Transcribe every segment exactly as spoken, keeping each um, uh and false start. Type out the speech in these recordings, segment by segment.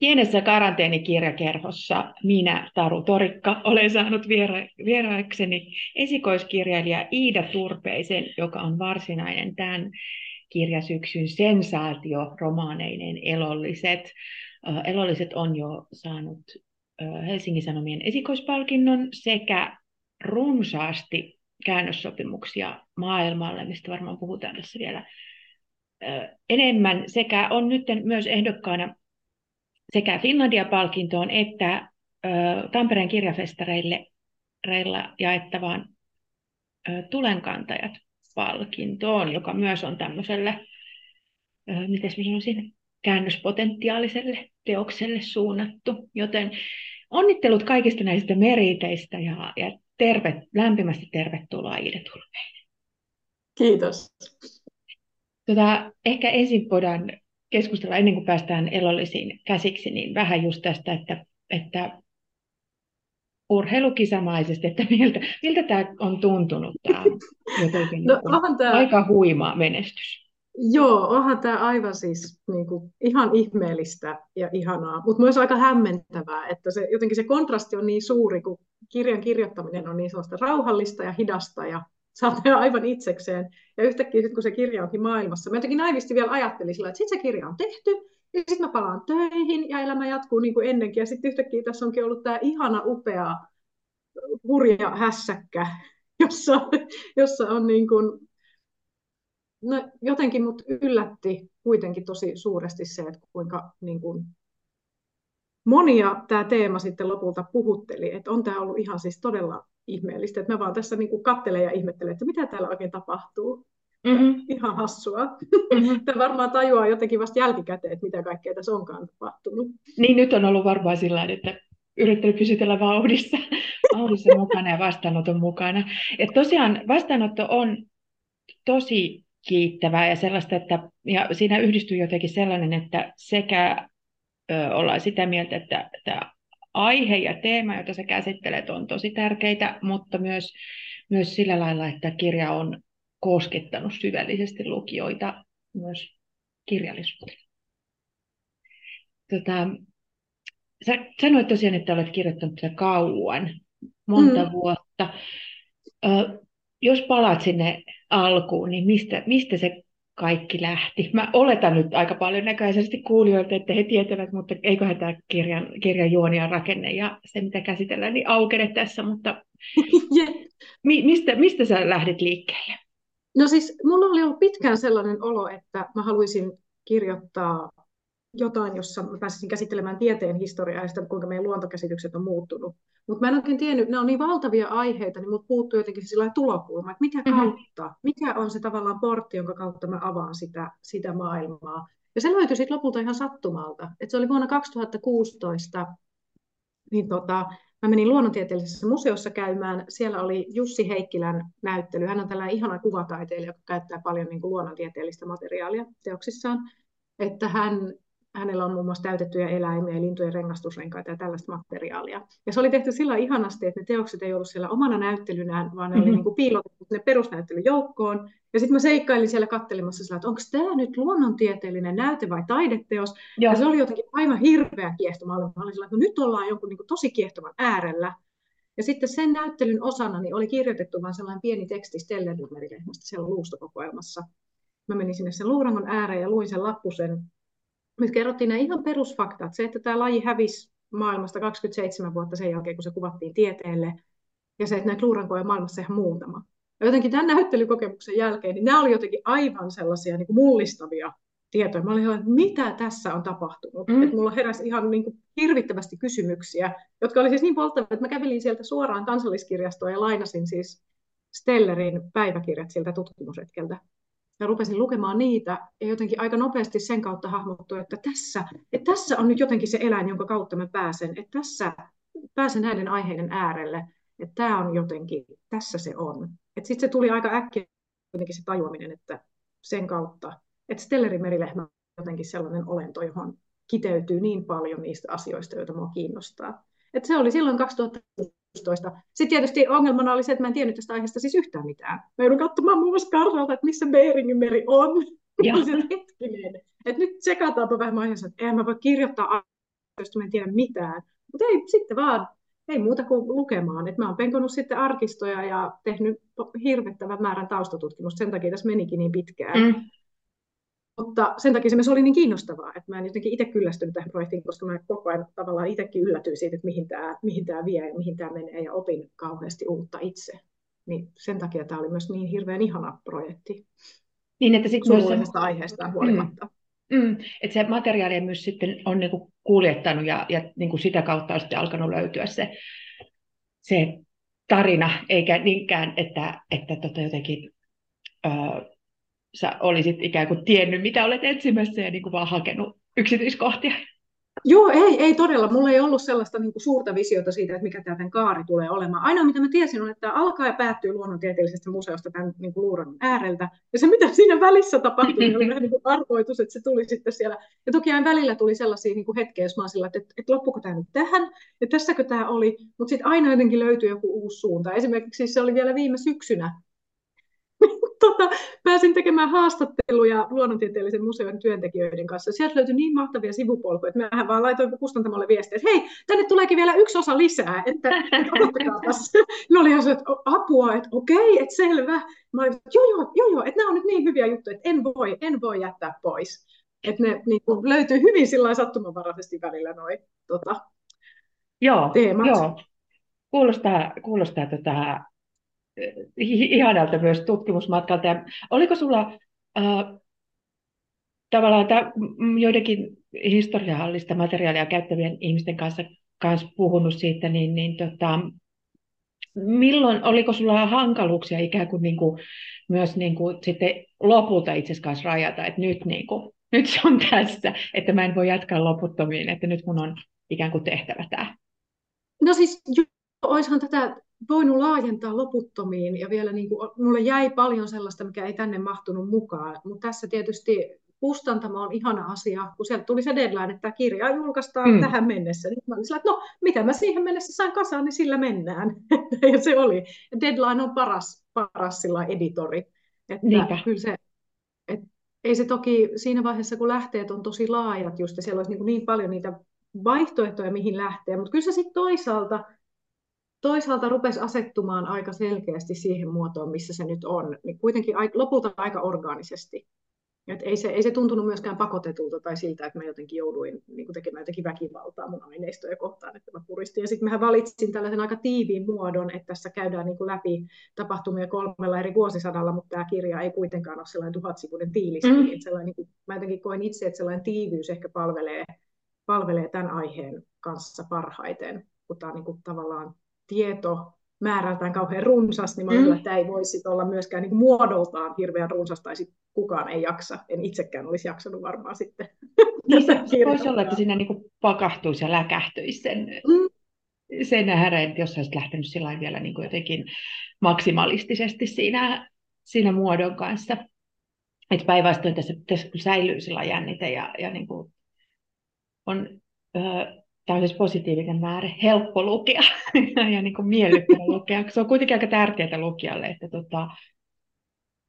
Pienessä karanteenikirjakerhossa minä, Taru Torikka, olen saanut viera- vieraakseni esikoiskirjailija Iida Turpeisen, joka on varsinainen tämän kirjasyksyn sensaatio romaaneineen Elolliset. Elolliset on jo saanut Helsingin Sanomien esikoispalkinnon sekä runsaasti käännössopimuksia maailmalle, mistä varmaan puhutaan tässä vielä enemmän, sekä on nyt myös ehdokkaana sekä Finlandia-palkintoon että ö, Tampereen kirjafestareille reilla jaettavaan ö, tulenkantajat-palkintoon, joka myös on tämmöiselle, ö, mites mä sanoisin, käännöspotentiaaliselle teokselle suunnattu. Joten onnittelut kaikista näistä meriteistä ja, ja terve, lämpimästi tervetuloa Iida Turpeinen. Kiitos. Tota, ehkä ensin voidaan keskustella ennen kuin päästään Elollisiin käsiksi, niin vähän just tästä, että, että urheilukisamaisesti, että miltä, miltä tämä on tuntunut, tämä jotenkin no, tämä... aika huima menestys. Joo, onhan tämä aivan siis niin kuin, ihan ihmeellistä ja ihanaa, mutta myös aika hämmentävää, että se, jotenkin se kontrasti on niin suuri, kun kirjan kirjoittaminen on niin sellaista rauhallista ja hidasta ja saattaa aivan itsekseen. Ja yhtäkkiä sitten kun se kirja onkin maailmassa, mä jotenkin naivisti vielä ajattelin sillä, että sitten se kirja on tehty, ja sitten mä palaan töihin, ja elämä jatkuu niin kuin ennenkin. Ja sitten yhtäkkiä tässä onkin ollut tämä ihana, upea, hurja hässäkkä, jossa, jossa on niin kuin, no jotenkin mut yllätti kuitenkin tosi suuresti se, että kuinka niin kuin monia tämä teema sitten lopulta puhutteli. Että on tämä ollut ihan siis todella ihmeellistä, että mä vaan tässä niinku katselen ja ihmettelen, että mitä täällä oikein tapahtuu. Mm-hmm. Ihan hassua. Mm-hmm. Tämä varmaan tajuaa jotenkin vasta jälkikäteen, että mitä kaikkea tässä onkaan tapahtunut. Niin nyt on ollut varmaan sillä tavalla, että yrittänyt pysytellä vauhdissa, vauhdissa mukana ja vastaanoton mukana. Et tosiaan vastaanotto on tosi kiittävää ja sellaista, että ja siinä yhdistyy jotenkin sellainen, että sekä ö, ollaan sitä mieltä, että, että aihe ja teema, jota sä käsittelet, on tosi tärkeitä, mutta myös, myös sillä lailla, että kirja on koskettanut syvällisesti lukijoita myös kirjallisuudella. Tota, sä sanoit tosiaan, että olet kirjoittanut sitä kauan, monta mm. vuotta. Ö, jos palaat sinne alkuun, niin mistä, mistä se kaikki lähti? Mä oletan nyt aika paljon näköisesti kuulijoilta, että he tietävät, mutta eiköhän tämä kirjan, kirjan juoni ja rakenne ja se, mitä käsitellään, niin aukene tässä, mutta yeah. Mi- mistä, mistä sä lähdit liikkeelle? No siis mulla oli ollut pitkään sellainen olo, että mä haluaisin kirjoittaa jotain, jossa mä pääsisin käsittelemään tieteen historiaa ja sitä, kuinka meidän luontokäsitykset on muuttunut. Mutta mä en oikein tiennyt, ne on niin valtavia aiheita, niin mut puuttuu jotenkin sellainen tulokulma, että mitä kautta, mikä on se tavallaan portti, jonka kautta mä avaan sitä, sitä maailmaa. Ja se löytyi sitten lopulta ihan sattumalta. Et se oli vuonna kaksituhattakuusitoista, niin tota, mä menin luonnontieteellisessä museossa käymään. Siellä oli Jussi Heikkilän näyttely. Hän on tällainen ihana kuvataiteilija, joka käyttää paljon niin kuin luonnontieteellistä materiaalia teoksissaan. Että hän... Hänellä on muun muassa täytettyjä eläimiä, lintujen rengastusrenkaita ja tällaista materiaalia. Ja se oli tehty sillä ihanasti, että ne teokset ei ollut siellä omana näyttelynään, vaan ne oli mm-hmm. niin kuin piilotettu ne perusnäyttelyjoukkoon. Ja sitten mä seikkailin siellä katselemassa sillä, että onko tämä nyt luonnontieteellinen näyte vai taideteos. Joo. Ja se oli jotenkin aivan hirveä kiehtoma. Mä olin sillä, että no nyt ollaan jonkun niin kuin tosi kiehtoman äärellä. Ja sitten sen näyttelyn osana niin oli kirjoitettu vain sellainen pieni teksti Stella merilehmästä siellä luustokokoelmassa. Mä menin sinne sen luurangon ääreen ja luin sen lappusen. Me kerrottiin nämä ihan perusfaktat, se, että tämä laji hävisi maailmasta kaksikymmentäseitsemän vuotta sen jälkeen, kun se kuvattiin tieteelle, ja se, että näitä luurankoja maailmassa ihan muutama. Ja jotenkin tämän näyttelykokemuksen jälkeen, niin nämä oli jotenkin aivan sellaisia niin kuin mullistavia tietoja. Mä olin sellainen, että mitä tässä on tapahtunut? Mm. Että mulla heräsi ihan niin kuin hirvittävästi kysymyksiä, jotka oli siis niin polttavia, että mä kävelin sieltä suoraan kansalliskirjastoon ja lainasin siis Stellerin päiväkirjat siltä tutkimusretkeltä. Ja rupesin lukemaan niitä, ja jotenkin aika nopeasti sen kautta hahmottui, että tässä, että tässä on nyt jotenkin se eläin, jonka kautta mä pääsen, että tässä pääsen näiden aiheiden äärelle, että tämä on jotenkin, tässä se on. Että sitten se tuli aika äkkiä jotenkin se tajuaminen, että sen kautta, että Stellerin merilehmä on jotenkin sellainen olento, johon kiteytyy niin paljon niistä asioista, joita mua kiinnostaa. Että se oli silloin kaksituhattakuusitoista. Sitten tietysti ongelmana oli se, että mä en tiennyt tästä aiheesta siis yhtään mitään. Mä joudun katsomaan muun muassa kartalta, että missä Beringinmeri on. Ja. Mä olisin, että hetkinen. Että nyt tsekaataanpa vähän aiheessa, että en mä voi kirjoittaa joista mä en tiedä mitään. Mutta ei sitten vaan, ei muuta kuin lukemaan. Et mä oon penkonut sitten arkistoja ja tehnyt hirvettävän määrän taustatutkimusta. Sen takia tässä menikin niin pitkään. Mm. Mutta sen takia se myös oli niin kiinnostavaa, että mä en jotenkin itse kyllästynyt tähän projektiin, koska mä koko ajan tavallaan itsekin yllätyin siitä, että mihin tämä, mihin tämä vie ja mihin tämä menee, ja opin kauheasti uutta itse. Niin sen takia tämä oli myös niin hirveän ihana projekti. Niin, että sitten myös aiheestaan huolimatta. Mm, mm, että se materiaali myös sitten on niinku kuljettanut ja, ja niinku sitä kautta on sitten alkanut löytyä se, se tarina, eikä niinkään, että, että tota jotenkin... Öö, sä olisit ikään kuin tiennyt, mitä olet etsimässä, ja niin kuin vaan hakenut yksityiskohtia. Joo, ei, ei todella. Mulla ei ollut sellaista niin kuin suurta visiota siitä, että mikä tämän kaari tulee olemaan. Ainoa, mitä mä tiesin, on, että tämä alkaa ja päättyy luonnontieteellisestä museosta tämän niin kuin luuran ääreltä. Ja se, mitä siinä välissä tapahtui, niin oli vähän niin kuin arvoitus, että se tuli sitten siellä. Ja toki aina välillä tuli sellaisia niin kuin hetkiä, jos mä olin sillä, että, että loppuko tämä nyt tähän, ja tässäkö tämä oli. Mutta sitten aina jotenkin löytyi joku uusi suunta. Esimerkiksi se oli vielä viime syksynä. Tota, pääsin tekemään haastatteluja luonnontieteellisen museon työntekijöiden kanssa. Sieltä löytyi niin mahtavia sivupolkuja, että minähän vaan laitoin kustantamolle viestiä, että hei, tänne tuleekin vielä yksi osa lisää, että, että odotakaapas. Ne oli ihan se, että apua, että okei, että selvä. Mä olin, että joo, joo, joo, joo, että nämä on nyt niin hyviä juttuja, että en voi, en voi jättää pois. Että ne niin kuin, löytyy hyvin sillä sattumanvaraisesti välillä noi tota, joo, teemat. Joo, kuulostaa, kuulostaa tota... ihanalta myös tutkimusmatkalta. Ja oliko sulla äh, tavallaan tämän, joidenkin historiallista materiaalia käyttävien ihmisten kanssa, kanssa puhunut siitä, niin, niin tota, milloin oliko sulla hankaluuksia ikään kuin, niin kuin myös niin kuin, sitten lopulta itsesi kanssa rajata, että nyt, niin kuin, nyt se on tässä, että mä en voi jatkaa loputtomiin, että nyt mun on ikään kuin tehtävä tämä? No siis oishan tätä voinut laajentaa loputtomiin, ja vielä niin kuin, mulle jäi paljon sellaista, mikä ei tänne mahtunut mukaan, mutta tässä tietysti kustantamo on ihana asia, kun sieltä tuli se deadline, että tämä kirja julkaistaan mm. tähän mennessä. Nyt mä olin sillä, että no, mitä mä siihen mennessä sain kasaan, niin sillä mennään. Ja se oli. Deadline on paras, paras sillä editori. Että kyllä se, et, ei se toki siinä vaiheessa, kun lähteet on tosi laajat just, ja siellä olisi niin, niin paljon niitä vaihtoehtoja, mihin lähtee, mutta kyllä se sitten toisaalta Toisaalta rupesi asettumaan aika selkeästi siihen muotoon, missä se nyt on, niin kuitenkin lopulta aika orgaanisesti. Et ei, se, ei se tuntunut myöskään pakotetulta tai siltä, että mä jotenkin jouduin niin kun tekemään jotenkin väkivaltaa mun aineistoja kohtaan, että mä puristin. Ja sitten mähän valitsin tällaisen aika tiiviin muodon, että tässä käydään niin kun läpi tapahtumia kolmella eri vuosisadalla, mutta tämä kirja ei kuitenkaan ole sellainen tuhatsivuinen tiiliskivi. Mm. Niin mä jotenkin koin itse, että sellainen tiiviys ehkä palvelee, palvelee tämän aiheen kanssa parhaiten, kun tämä on niin kun tavallaan tieto määrältään kauhean runsas, niin mä mm. että tämä ei voisi olla myöskään niin muodoltaan hirveän runsas, tai sitten kukaan ei jaksa. En itsekään olisi jaksanut varmaan sitten. Niin se voisi olla, että siinä niin pakahtuisi ja läkähtyisi sen, mm. sen hänen, jos olisit lähtenyt sillain vielä niin jotenkin maksimalistisesti siinä, siinä muodon kanssa. Että päinvastoin tässä, tässä säilyy sillä jännite ja, ja niin kuin on... Öö, tämä on siis positiivinen määrä, helppo lukea ja niin kuin miellyttävä lukea. Se on kuitenkin aika tärkeää lukijalle, että tota,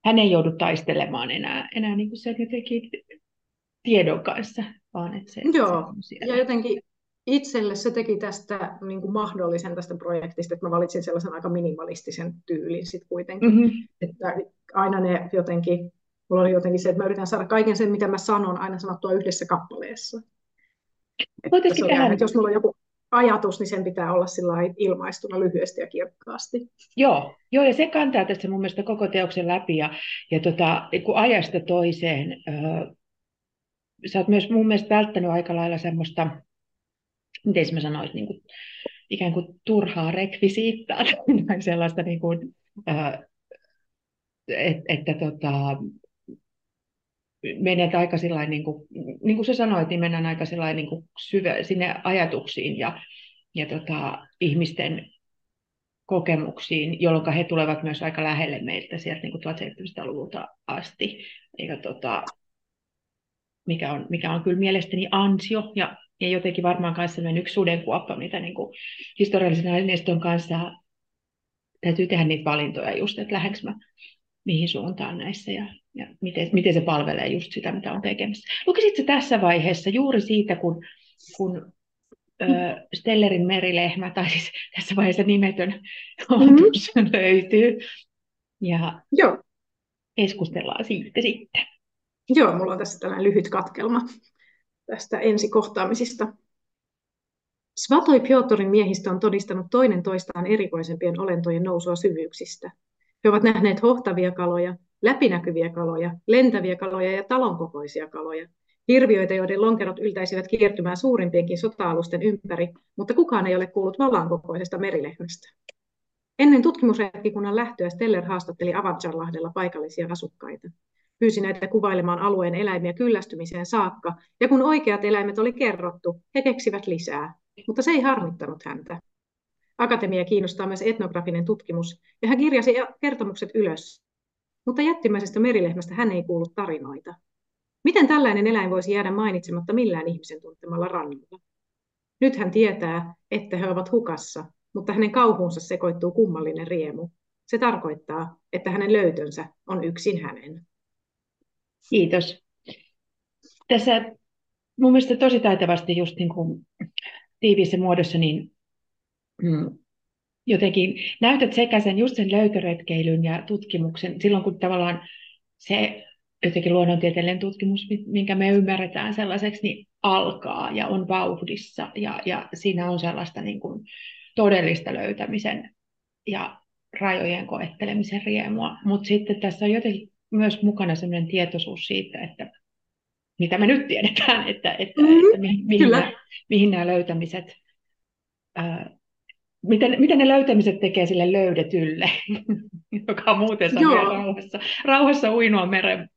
hän ei joudu taistelemaan enää, enää niin kuin sen jotenkin tiedon kanssa, vaan että se, joo, se ja jotenkin itselle se teki tästä niin kuin mahdollisen tästä projektista, että mä valitsin sellaisen aika minimalistisen tyylin sitten kuitenkin, mm-hmm. että aina ne jotenkin, mulla oli jotenkin se, että mä yritän saada kaiken sen, mitä mä sanon, aina sanottua yhdessä kappaleessa. Että tähän... Jos mulla on joku ajatus, niin sen pitää olla ilmaistuna lyhyesti ja kirkkaasti. Joo, joo, ja se kantaa tässä mun mielestä koko teoksen läpi. Ja, ja tota, kun ajasta toiseen, äh, sä oot myös mun mielestä välttänyt aika lailla semmoista, miten mä sanoisin, niin kuin, ikään kuin turhaa rekvisiittaa tai sellaista, niin kuin, äh, et, että tota... Mennään aika sillain, niin kuin, niin kuin sä sanoit, niin mennään aika sillain, niin kuin syvä, sinne ajatuksiin ja, ja tota, ihmisten kokemuksiin, jolloin he tulevat myös aika lähelle meiltä sieltä niin kuin tuhatseitsemänsataaluvulta asti, eikä, tota, mikä, on, mikä on kyllä mielestäni ansio ja, ja jotenkin varmaan myös sellainen yksi sudenkuoppa, mitä niin kuin historiallisen aineiston kanssa täytyy tehdä niitä valintoja just, että lähdenkö mä mihin suuntaan näissä ja, ja miten, miten se palvelee just sitä, mitä on tekemässä. Lukisitko tässä vaiheessa juuri siitä, kun, kun Stellerin merilehmä, tai siis tässä vaiheessa nimetön otus mm-hmm. löytyy. Ja Joo. keskustellaan siitä sitten. Joo, mulla on tässä tällainen lyhyt katkelma tästä ensikohtaamisista. Svjatoi Pjotrin miehistö on todistanut toinen toistaan erikoisempien olentojen nousua syvyyksistä. He ovat nähneet hohtavia kaloja, läpinäkyviä kaloja, lentäviä kaloja ja talonkokoisia kaloja. Hirviöitä, joiden lonkerot yltäisivät kiertymään suurimpienkin sota-alusten ympäri, mutta kukaan ei ole kuullut valankokoisesta merilehmästä. Ennen tutkimusretkikunnan lähtöä Steller haastatteli Avatar-lahdella paikallisia asukkaita. Pyysi näitä kuvailemaan alueen eläimiä kyllästymiseen saakka, ja kun oikeat eläimet oli kerrottu, he keksivät lisää, mutta se ei harmittanut häntä. Akatemia kiinnostaa myös etnografinen tutkimus, ja hän kirjasi kertomukset ylös, mutta jättimäisestä merilehmästä hän ei kuullut tarinoita. Miten tällainen eläin voisi jäädä mainitsematta millään ihmisen tuntemalla rannalla? Nyt hän tietää, että he ovat hukassa, mutta hänen kauhuunsa sekoittuu kummallinen riemu. Se tarkoittaa, että hänen löytönsä on yksin hänen. Kiitos. Tässä mun mielestä tosi taitavasti just niin kuin tiiviissä muodossa niin mm, jotenkin näytät sekä sen just sen löytöretkeilyn ja tutkimuksen silloin kun tavallaan se jotenkin luonnontieteellinen tutkimus, minkä me ymmärretään sellaiseksi, niin alkaa ja on vauhdissa. Ja, ja siinä on sellaista niin kuin todellista löytämisen ja rajojen koettelemisen riemua. Mutta sitten tässä on jotenkin myös mukana sellainen tietoisuus siitä, että mitä me nyt tiedetään, että, että, mm-hmm, että mihin, mihin, nämä, mihin nämä löytämiset, äh, miten, miten ne löytämiset tekee sille löydetylle, joka on muuten on vielä rauhassa, rauhassa uinua meren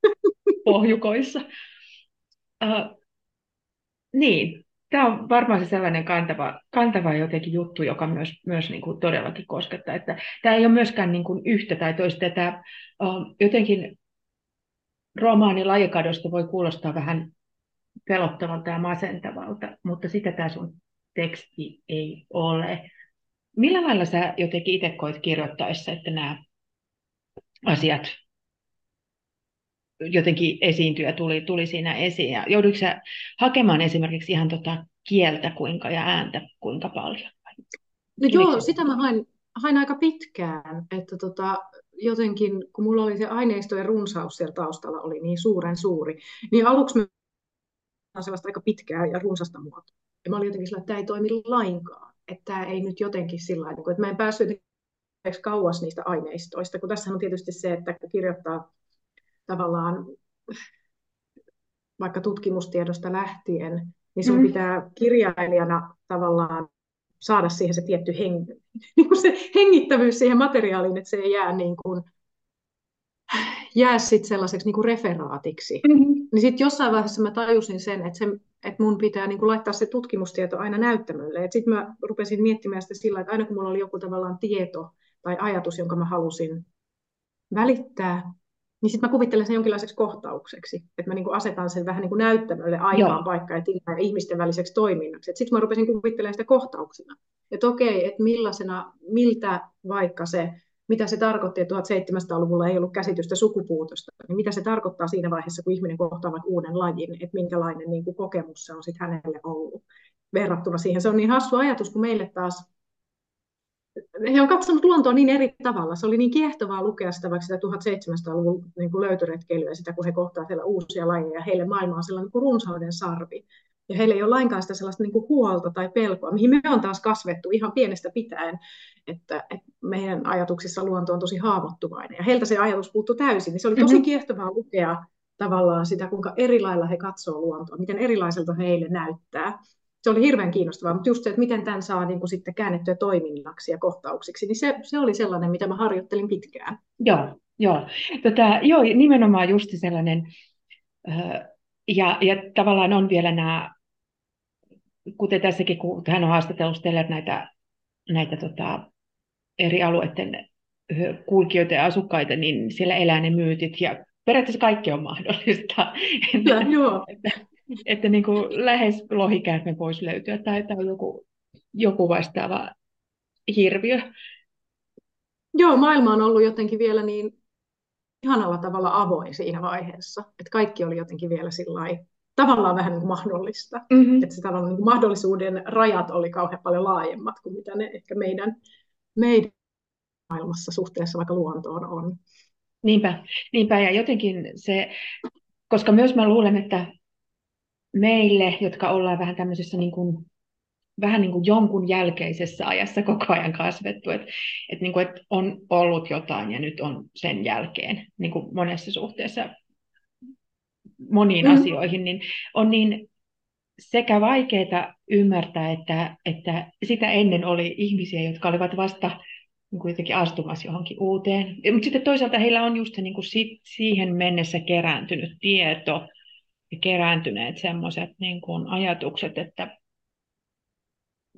pohjukoissa. Uh, niin, tämä on varmaan se sellainen kantava, kantava jotenkin juttu, joka myös, myös niin kuin todellakin koskettaa. Että tämä ei ole myöskään niin kuin yhtä tai toista. Tämä, uh, jotenkin romaanin lajikadosta voi kuulostaa vähän pelottavalta ja masentavalta, mutta sitä tämä sun teksti ei ole. Millä lailla sä jotenkin itse koit kirjoittaessa, että nämä asiat jotenkin esiintyy ja tuli, tuli siinä esiin? Ja joudutko sä hakemaan esimerkiksi ihan tota kieltä kuinka ja ääntä kuinka paljon? No joo, sitä mä hain, hain aika pitkään, että tota, jotenkin kun mulla oli se aineistojen runsaus siellä taustalla oli niin suuren suuri, niin aluksi mä olin sellaista aika pitkää ja runsasta muotoa. Ja mä olin jotenkin sillä, että tämä ei toimi lainkaan. Että tämä ei nyt jotenkin sillä tavalla, että mä en päässyt kauas niistä aineistoista, kun tässä on tietysti se, että kun kirjoittaa tavallaan vaikka tutkimustiedosta lähtien, niin sun mm. pitää kirjailijana tavallaan saada siihen se tietty heng... se hengittävyys siihen materiaaliin, että se ei jää, niin kuin... jää sit sellaiseksi niin kuin referaatiksi. Mm-hmm. Niin sitten jossain vaiheessa mä tajusin sen, että se että mun pitää niin kuin laittaa se tutkimustieto aina näyttämölle. Sitten mä rupesin miettimään sitä sillä, että aina kun mulla oli joku tavallaan tieto tai ajatus, jonka mä halusin välittää, niin sitten mä kuvittelen sen jonkinlaiseksi kohtaukseksi. Että mä niin kuin asetan sen vähän niin kuin näyttämölle aikaan paikkaan ja ihmisten väliseksi toiminnaksi. Sitten mä rupesin kuvittelemaan sitä kohtauksena. Että okei, että millaisena, miltä vaikka se, mitä se tarkoitti, että seitsemäntoistasataa-luvulla ei ollut käsitystä sukupuutosta, niin mitä se tarkoittaa siinä vaiheessa, kun ihminen kohtaa uuden lajin, että minkälainen niin kuin, kokemus se on sitten hänelle ollut verrattuna siihen. Se on niin hassu ajatus, kun meille taas, he on katsonut luontoa niin eri tavalla, se oli niin kiehtovaa lukea sitä vaikka sitä seitsemäntoistasataa-luvun niin kuin löytöretkeilyä, sitä kun he kohtaa siellä uusia lajeja, ja heille maailma on sellainen niin kuin runsauden sarvi. Ja heillä ei ole lainkaan sitä sellaista niin kuin huolta tai pelkoa, mihin me on taas kasvettu ihan pienestä pitäen, että, että meidän ajatuksissa luonto on tosi haavoittuvainen. Ja heiltä se ajatus puuttui täysin, niin se oli tosi mm-hmm. kiehtovaa lukea tavallaan sitä, kuinka eri lailla he katsoo luontoa, miten erilaiselta heille näyttää. Se oli hirveän kiinnostavaa, mutta just se, että miten tämän saa niin kuin sitten käännettyä toiminnaksi ja kohtauksiksi, niin se, se oli sellainen, mitä mä harjoittelin pitkään. Joo, joo. Tota, joo nimenomaan just sellainen... Öö... Ja, ja tavallaan on vielä nämä, kuten tässäkin, kun hän on haastatellut Steller näitä, näitä tota, eri alueiden kulkijoita ja asukkaita, niin siellä elää ne myytit ja periaatteessa kaikki on mahdollista. Ja, että joo. että, että niin kuin lähes lohikäärme voisi löytyä tai, tai joku, joku vastaava hirviö. Joo, maailma on ollut jotenkin vielä niin... ihanalla tavalla avoin siinä vaiheessa, että kaikki oli jotenkin vielä sillai tavallaan vähän niin mahdollista. Mm-hmm. Että se tavallaan niin mahdollisuuden rajat oli kauhean paljon laajemmat kuin mitä ne ehkä meidän, meidän maailmassa suhteessa vaikka luontoon on. Niinpä, niinpä ja jotenkin se, koska myös mä luulen, että meille, jotka ollaan vähän tämmöisessä niin kuin, vähän niin kuin jonkun jälkeisessä ajassa koko ajan kasvettu, että et niin et on ollut jotain ja nyt on sen jälkeen niin kuin monessa suhteessa moniin mm. asioihin, niin on niin sekä vaikeaa ymmärtää, että, että sitä ennen oli ihmisiä, jotka olivat vasta kuitenkin astumassa johonkin uuteen. Mutta sitten toisaalta heillä on just se, niin kuin sit, siihen mennessä kerääntynyt tieto ja kerääntyneet semmoiset niin kuin ajatukset, että,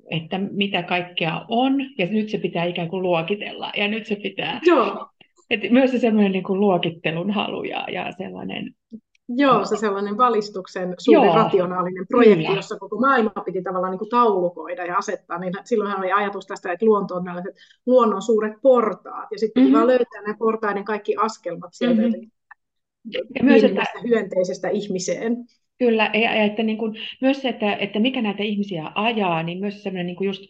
että mitä kaikkea on, ja nyt se pitää ikään kuin luokitella, ja nyt se pitää... Joo. Et myös se semmoinen niin kuin luokittelun halu ja, ja sellainen... Joo, se sellainen valistuksen suuri rationaalinen projekti, jossa koko maailma piti tavallaan niin kuin taulukoida ja asettaa. Niin silloinhan oli ajatus tästä, että luonto on tällaiset luonnon suuret portaat, ja sitten mm-hmm. vaan löytää ne portaiden kaikki askelmat sieltä mm-hmm. ja myös, että, hyönteisestä ihmiseen. Kyllä, ja, ja että niin kuin, myös se, että, että mikä näitä ihmisiä ajaa, niin myös sellainen niin kuin just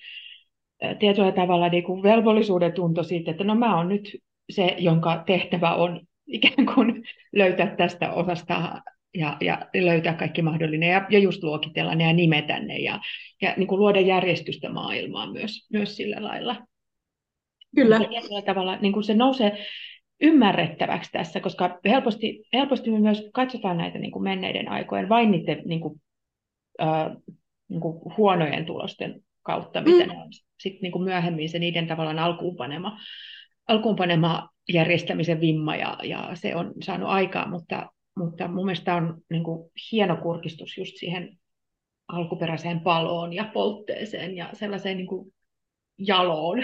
tietyllä tavalla niin kuin velvollisuuden tunto siitä, että no mä oon nyt se, jonka tehtävä on ikään kuin löytää tästä osasta ja, ja löytää kaikki mahdollinen ja, ja just luokitella ne ja nimetä ne ja, ja niin kuin luoda järjestystä maailmaan myös, myös sillä lailla. Kyllä. Tietyllä tavalla niin kuin se nousee ymmärrettäväksi tässä, koska helposti, helposti me myös katsotaan näitä niin kuin menneiden aikojen vain niiden niin kuin, äh, niin kuin huonojen tulosten kautta, mitä mm. ne on. Sitten niin kuin myöhemmin se niiden tavallaan alkuunpanema, alkuunpanema järjestämisen vimma ja, ja se on saanut aikaa, mutta, mutta mun mielestä on niin kuin hieno kurkistus just siihen alkuperäiseen paloon ja poltteeseen ja sellaiseen niin kuin jaloon.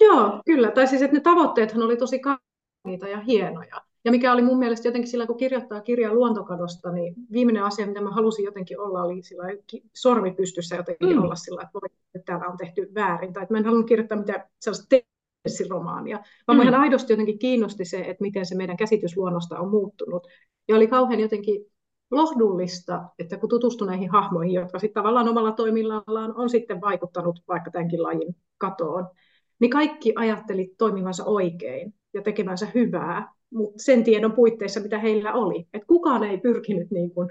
Joo, kyllä. Tai siis, että ne tavoitteethan oli tosi kauniita ja hienoja. Ja mikä oli mun mielestä jotenkin sillä, kun kirjoittaa kirjaa luontokadosta, niin viimeinen asia, mitä mä halusin jotenkin olla, oli sillä sormi pystyssä jotenkin mm. olla sillä, että täällä on tehty väärin. Tai että mä en halunnut kirjoittaa mitään sellaista te- romaania. Vaan mm. ihan aidosti jotenkin kiinnosti se, että miten se meidän käsitys luonnosta on muuttunut. Ja oli kauhean jotenkin lohdullista, että kun tutustui näihin hahmoihin, jotka sitten tavallaan omalla toimillaan on sitten vaikuttanut vaikka tämänkin lajin katoon, niin kaikki ajatteli toimivansa oikein ja tekevänsä hyvää, mutta sen tiedon puitteissa, mitä heillä oli. Että kukaan ei pyrkinyt, niin kuin,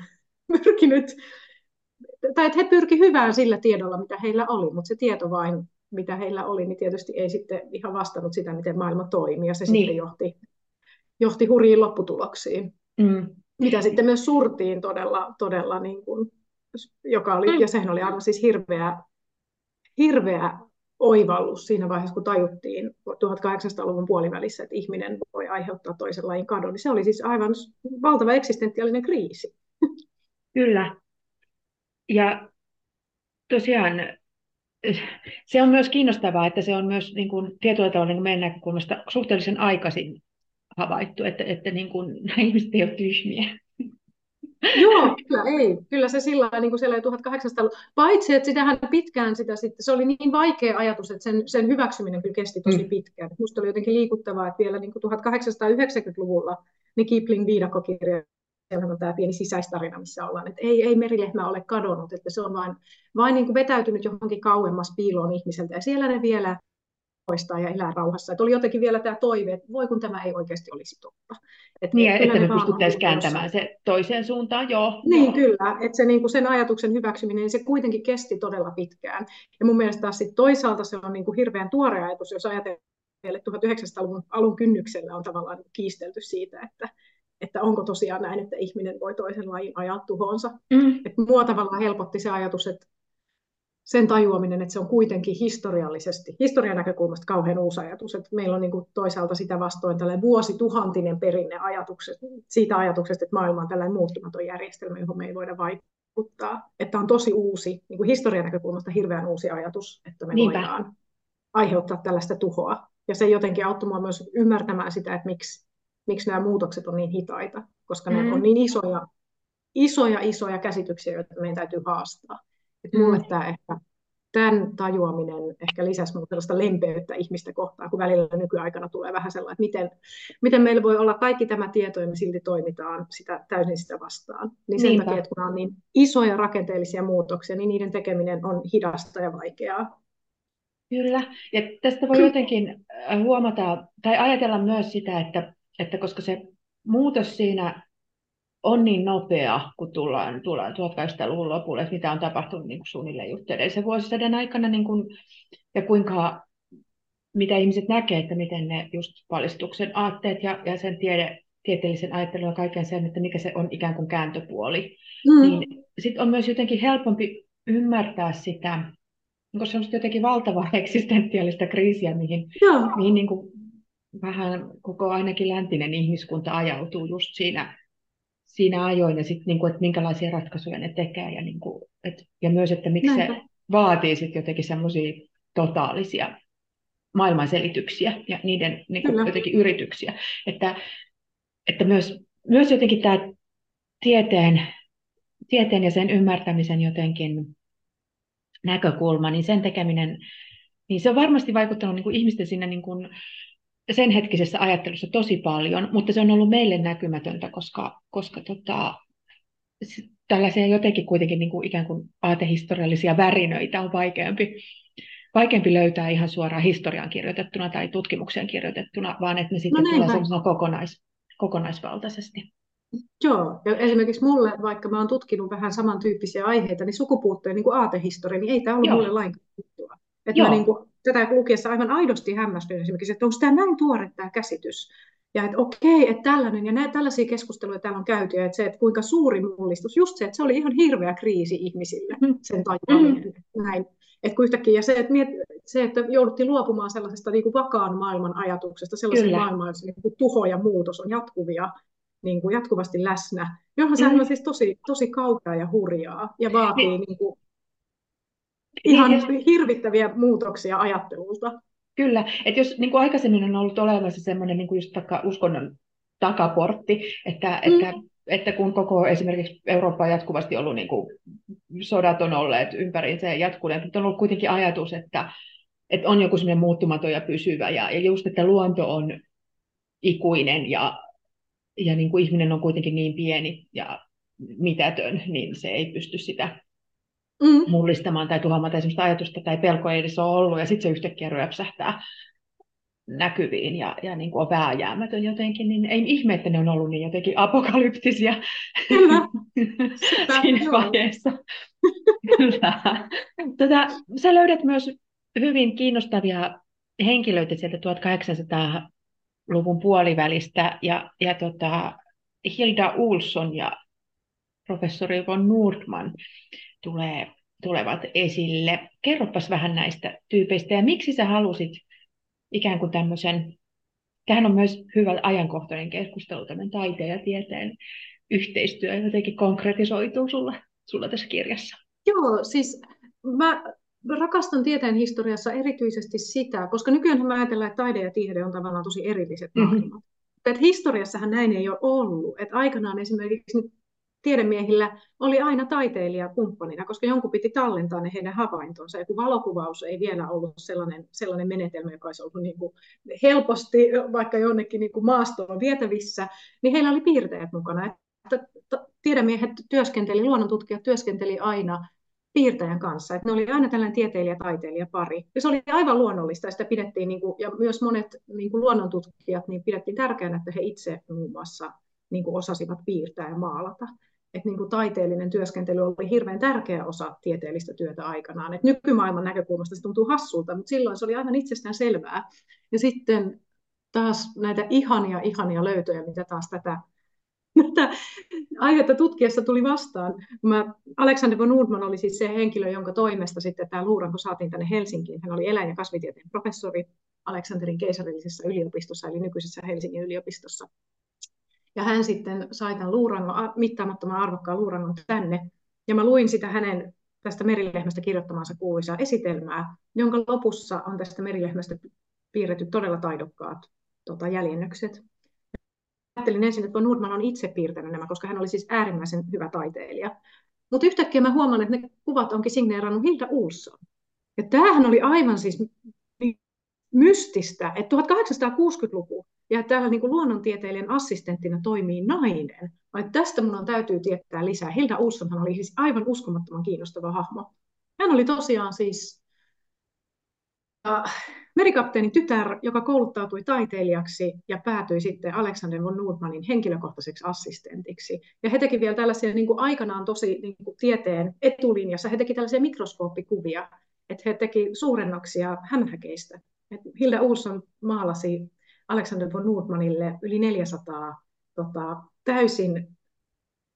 pyrkinyt tai että he pyrki hyvään sillä tiedolla, mitä heillä oli, mutta se tieto vain mitä heillä oli, niin tietysti ei sitten ihan vastannut sitä, miten maailma toimii, ja se niin. sitten johti, johti hurjiin lopputuloksiin, mm. mitä sitten myös surtiin todella, todella niin kuin, joka oli, mm. ja sehän oli aivan siis hirveä, hirveä oivallus siinä vaiheessa, kun tajuttiin tuhatkahdeksansataaluvun puolivälissä, että ihminen voi aiheuttaa toisen lajin kadon, niin se oli siis aivan valtava eksistentiaalinen kriisi. Kyllä, ja tosiaan se on myös kiinnostavaa, että se on myös niin kuin, tietyllä tavalla niin meidän näkökulmasta suhteellisen aikaisin havaittu, että, että niin kuin, nämä ihmiset eivät ole tyhmiä. Joo, kyllä ei. Kyllä se sillä niin kuin siellä tuhatkahdeksansataaluvulla. Paitsi, että sitähän pitkään sitä sitten, se oli niin vaikea ajatus, että sen, sen hyväksyminen kyllä kesti tosi pitkään. Minusta oli jotenkin liikuttavaa, että vielä niin kuin tuhatkahdeksansataayhdeksänkymmentäluvulla niin Kipling Viidakkokirja, siellä on tämä pieni sisäistarina, missä ollaan, että ei, ei merilehmä ole kadonnut, että se on vain, vain niin kuin vetäytynyt johonkin kauemmas piiloon ihmiseltä, ja siellä ne vielä poistaa ja elää rauhassa. Että oli jotenkin vielä tämä toive, että voi kun tämä ei oikeasti olisi totta. Että niin, että me pystyttäisiin kääntämään se toiseen suuntaan, joo. Niin, joo. Kyllä, että se, niin kuin sen ajatuksen hyväksyminen, se kuitenkin kesti todella pitkään. Ja mun mielestä taas sit toisaalta se on niin kuin hirveän tuore ajatus, jos ajatellaan, että tuhatyhdeksänsataaluvun alun kynnyksellä on tavallaan kiistelty siitä, että että onko tosiaan näin, että ihminen voi toisen lajin ajaa tuhonsa. Mm. Että mua tavallaan helpotti se ajatus, että sen tajuaminen, että se on kuitenkin historiallisesti, historian näkökulmasta kauhean uusi ajatus, että meillä on niin kuin toisaalta sitä vastoin tällainen vuosituhantinen perinne ajatukset, siitä ajatuksesta, että maailma on tällainen muuttumaton järjestelmä, johon me ei voida vaikuttaa. Että on tosi uusi, niin kuin historian näkökulmasta hirveän uusi ajatus, että me Niinpä. voidaan aiheuttaa tällaista tuhoa. Ja se jotenkin auttoi mua myös ymmärtämään sitä, että miksi Miksi nämä muutokset on niin hitaita, koska mm. ne on niin isoja, isoja, isoja käsityksiä, joita meidän täytyy haastaa. Et mulle mm. tämä ehkä tämän tajuaminen ehkä lisäsi minun sellaista lempeyttä ihmistä kohtaan, kun välillä nykyaikana tulee vähän sellainen, että miten, miten meillä voi olla kaikki tämä tieto ja me silti toimitaan sitä, täysin sitä vastaan. Niin sen Niinpä. Takia, että kun on niin isoja rakenteellisia muutoksia, niin niiden tekeminen on hidasta ja vaikeaa. Kyllä, ja tästä voi jotenkin huomata tai ajatella myös sitä, että, että koska se muutos siinä on niin nopea, kun tullaan, tullaan tuhatkahdeksansataaluvun lopulle, että mitä on tapahtunut niin kuin suunnilleen just edellisen vuosisadan aikana, niin kuin, ja kuinka, mitä ihmiset näkee, että miten ne just valistuksen aatteet ja, ja sen tiede, tieteellisen ajattelun ja kaiken sen, että mikä se on ikään kuin kääntöpuoli, mm. niin sitten on myös jotenkin helpompi ymmärtää sitä, onko se on jotenkin valtavaa eksistentiaalista kriisiä, mihin, mihin niin kuin vähän koko ainakin läntinen ihmiskunta ajautuu just siinä, siinä ajoin, ja sitten niin kuin, että minkälaisia ratkaisuja ne tekee, ja, niin kuin, että, ja myös, että miksi Näin. Se vaatii sitten jotenkin semmoisia totaalisia maailmanselityksiä ja niiden niin kuin, jotenkin yrityksiä. Että, että myös, myös jotenkin tämä tieteen, tieteen ja sen ymmärtämisen jotenkin näkökulma, niin sen tekeminen, niin se on varmasti vaikuttanut niin kuin ihmisten siinä niin kuin sen hetkisessä ajattelussa tosi paljon, mutta se on ollut meille näkymätöntä, koska, koska tota, tällaisia jotenkin kuitenkin niin kuin ikään kuin aatehistoriallisia värinöitä on vaikeampi, vaikeampi löytää ihan suoraan historiaan kirjoitettuna tai tutkimukseen kirjoitettuna, vaan että ne sitten no tulee semmoisena kokonais, kokonaisvaltaisesti. Joo, ja esimerkiksi mulle, vaikka mä oon tutkinut vähän samantyyppisiä aiheita, niin sukupuutteen niin kuin aatehistoria, niin ei tämä ollut Joo. mulle lainkaan tuttua. Että mä niin kuin, tätä lukiessa aivan aidosti hämmästyin esimerkiksi, että onko tämä näin tuore tämä käsitys. Ja että okei, että tällainen, ja näin, tällaisia keskusteluja täällä on käyty, ja että se, että kuinka suuri mullistus, just se, että se oli ihan hirveä kriisi ihmisille, sen tajuaminen, mm-hmm. näin. Että kun yhtäkkiä, ja se, että, miet, se, että jouduttiin luopumaan sellaisesta niin kuin vakaan maailman ajatuksesta, sellaisesta maailmaa, jossa niin kuin tuho ja muutos on jatkuvia, niin kuin jatkuvasti läsnä, johon mm-hmm. se on siis tosi, tosi kaukaa ja hurjaa, ja vaatii niin. Niin kuin ihan niin, hirvittäviä muutoksia ajattelulta. Kyllä, että jos niin kuin aikaisemmin on ollut olemassa semmoinen niin kuin just taka, uskonnon takaportti, että, mm. että, että kun koko esimerkiksi Eurooppa on jatkuvasti ollut, niin kuin, sodat on olleet ympäriinsä ja jatkuneet, mutta on ollut kuitenkin ajatus, että, että on joku semmoinen muuttumaton ja pysyvä, ja, ja just, että luonto on ikuinen, ja, ja niin kuin ihminen on kuitenkin niin pieni ja mitätön, niin se ei pysty sitä Mm. mullistamaan tai tuhoamaan tai sellaista ajatusta tai pelkoa ei edes ole ollut, ja sitten se yhtäkkiä ryöpsähtää näkyviin ja, ja niin kuin on vääjäämätön jotenkin, niin ei ihme, että ne on ollut niin jotenkin apokalyptisia Kyllä. siinä vaiheessa. Kyllä. Tätä, sä löydät myös hyvin kiinnostavia henkilöitä sieltä tuhatkahdeksansataaluvun puolivälistä, ja, ja tota, Hilda Olsson ja professori von Nordmann Tulee, tulevat esille. Kerropas vähän näistä tyypeistä ja miksi sä halusit ikään kuin tämmöisen, tämähän on myös hyvä ajankohtainen keskustelu, tämän taiteen ja tieteen yhteistyö jotenkin konkretisoituu sulla, sulla tässä kirjassa. Joo, siis mä rakastan tieteen historiassa erityisesti sitä, koska nykyään mä ajatellaan, että taide ja tiede on tavallaan tosi erilliset maailmat. Mm-hmm. Että historiassahan näin ei ole ollut. Että aikanaan esimerkiksi tiedemiehillä oli aina taiteilija kumppanina, koska jonkun piti tallentaa ne heidän havaintonsa. Ja kun valokuvaus ei vielä ollut sellainen, sellainen menetelmä, joka olisi ollut niin kuin helposti vaikka jonnekin niin kuin maastoon vietävissä, niin heillä oli piirteet mukana. Että tiedemiehet työskenteli, luonnontutkijat työskenteli aina piirtäjän kanssa. Että ne oli aina tällainen tieteilijä-taiteilijapari. Ja se oli aivan luonnollista, ja sitä pidettiin, niin kuin, ja myös monet niin kuin luonnontutkijat niin pidettiin tärkeänä, että he itse muun muassa niin kuin osasivat piirtää ja maalata. Että niin kuin taiteellinen työskentely oli hirveän tärkeä osa tieteellistä työtä aikanaan. Et nykymaailman näkökulmasta se tuntuu hassulta, mutta silloin se oli aivan itsestään selvää. Ja sitten taas näitä ihania, ihania löytöjä, mitä taas tätä, tätä aihetta tutkiessa tuli vastaan. Mä, Alexander von Nordmann oli siis se henkilö, jonka toimesta sitten tämä luuranko saatiin tänne Helsinkiin. Hän oli eläin- ja kasvitieteen professori Aleksanterin keisarillisessa yliopistossa, eli nykyisessä Helsingin yliopistossa. Ja hän sitten sai tämän luurangon, mittaamattoman arvokkaan luurangon tänne. Ja mä luin sitä hänen tästä merilehmästä kirjoittamansa kuuluisaa esitelmää, jonka lopussa on tästä merilehmästä piirretty todella taidokkaat tota, jäljennökset. Ajattelin ensin, että von Nordmann on itse piirtänyt nämä, koska hän oli siis äärimmäisen hyvä taiteilija. Mutta yhtäkkiä mä huomaan, että ne kuvat onkin signeerannut Hilda Olsson. Ja tämähän oli aivan siis mystistä, että tuhatkahdeksansataakuusikymmentäluku ja täällä niin kuin luonnontieteilijän assistenttina toimii nainen. Vai tästä minun on täytyy tietää lisää. Hilda Olssonhan oli siis aivan uskomattoman kiinnostava hahmo. Hän oli tosiaan siis äh, merikapteenin tytär, joka kouluttautui taiteilijaksi ja päätyi sitten Alexander von Nordmannin henkilökohtaiseksi assistentiksi. Ja he teki vielä tällaisia niin kuin aikanaan tosi niin kuin tieteen etulinjassa, he teki tällaisia mikroskooppikuvia, että he teki suurennoksia hämähäkeistä. Hilda Olsson maalasi Alexander von Nordmannille yli neljäsataa tota, täysin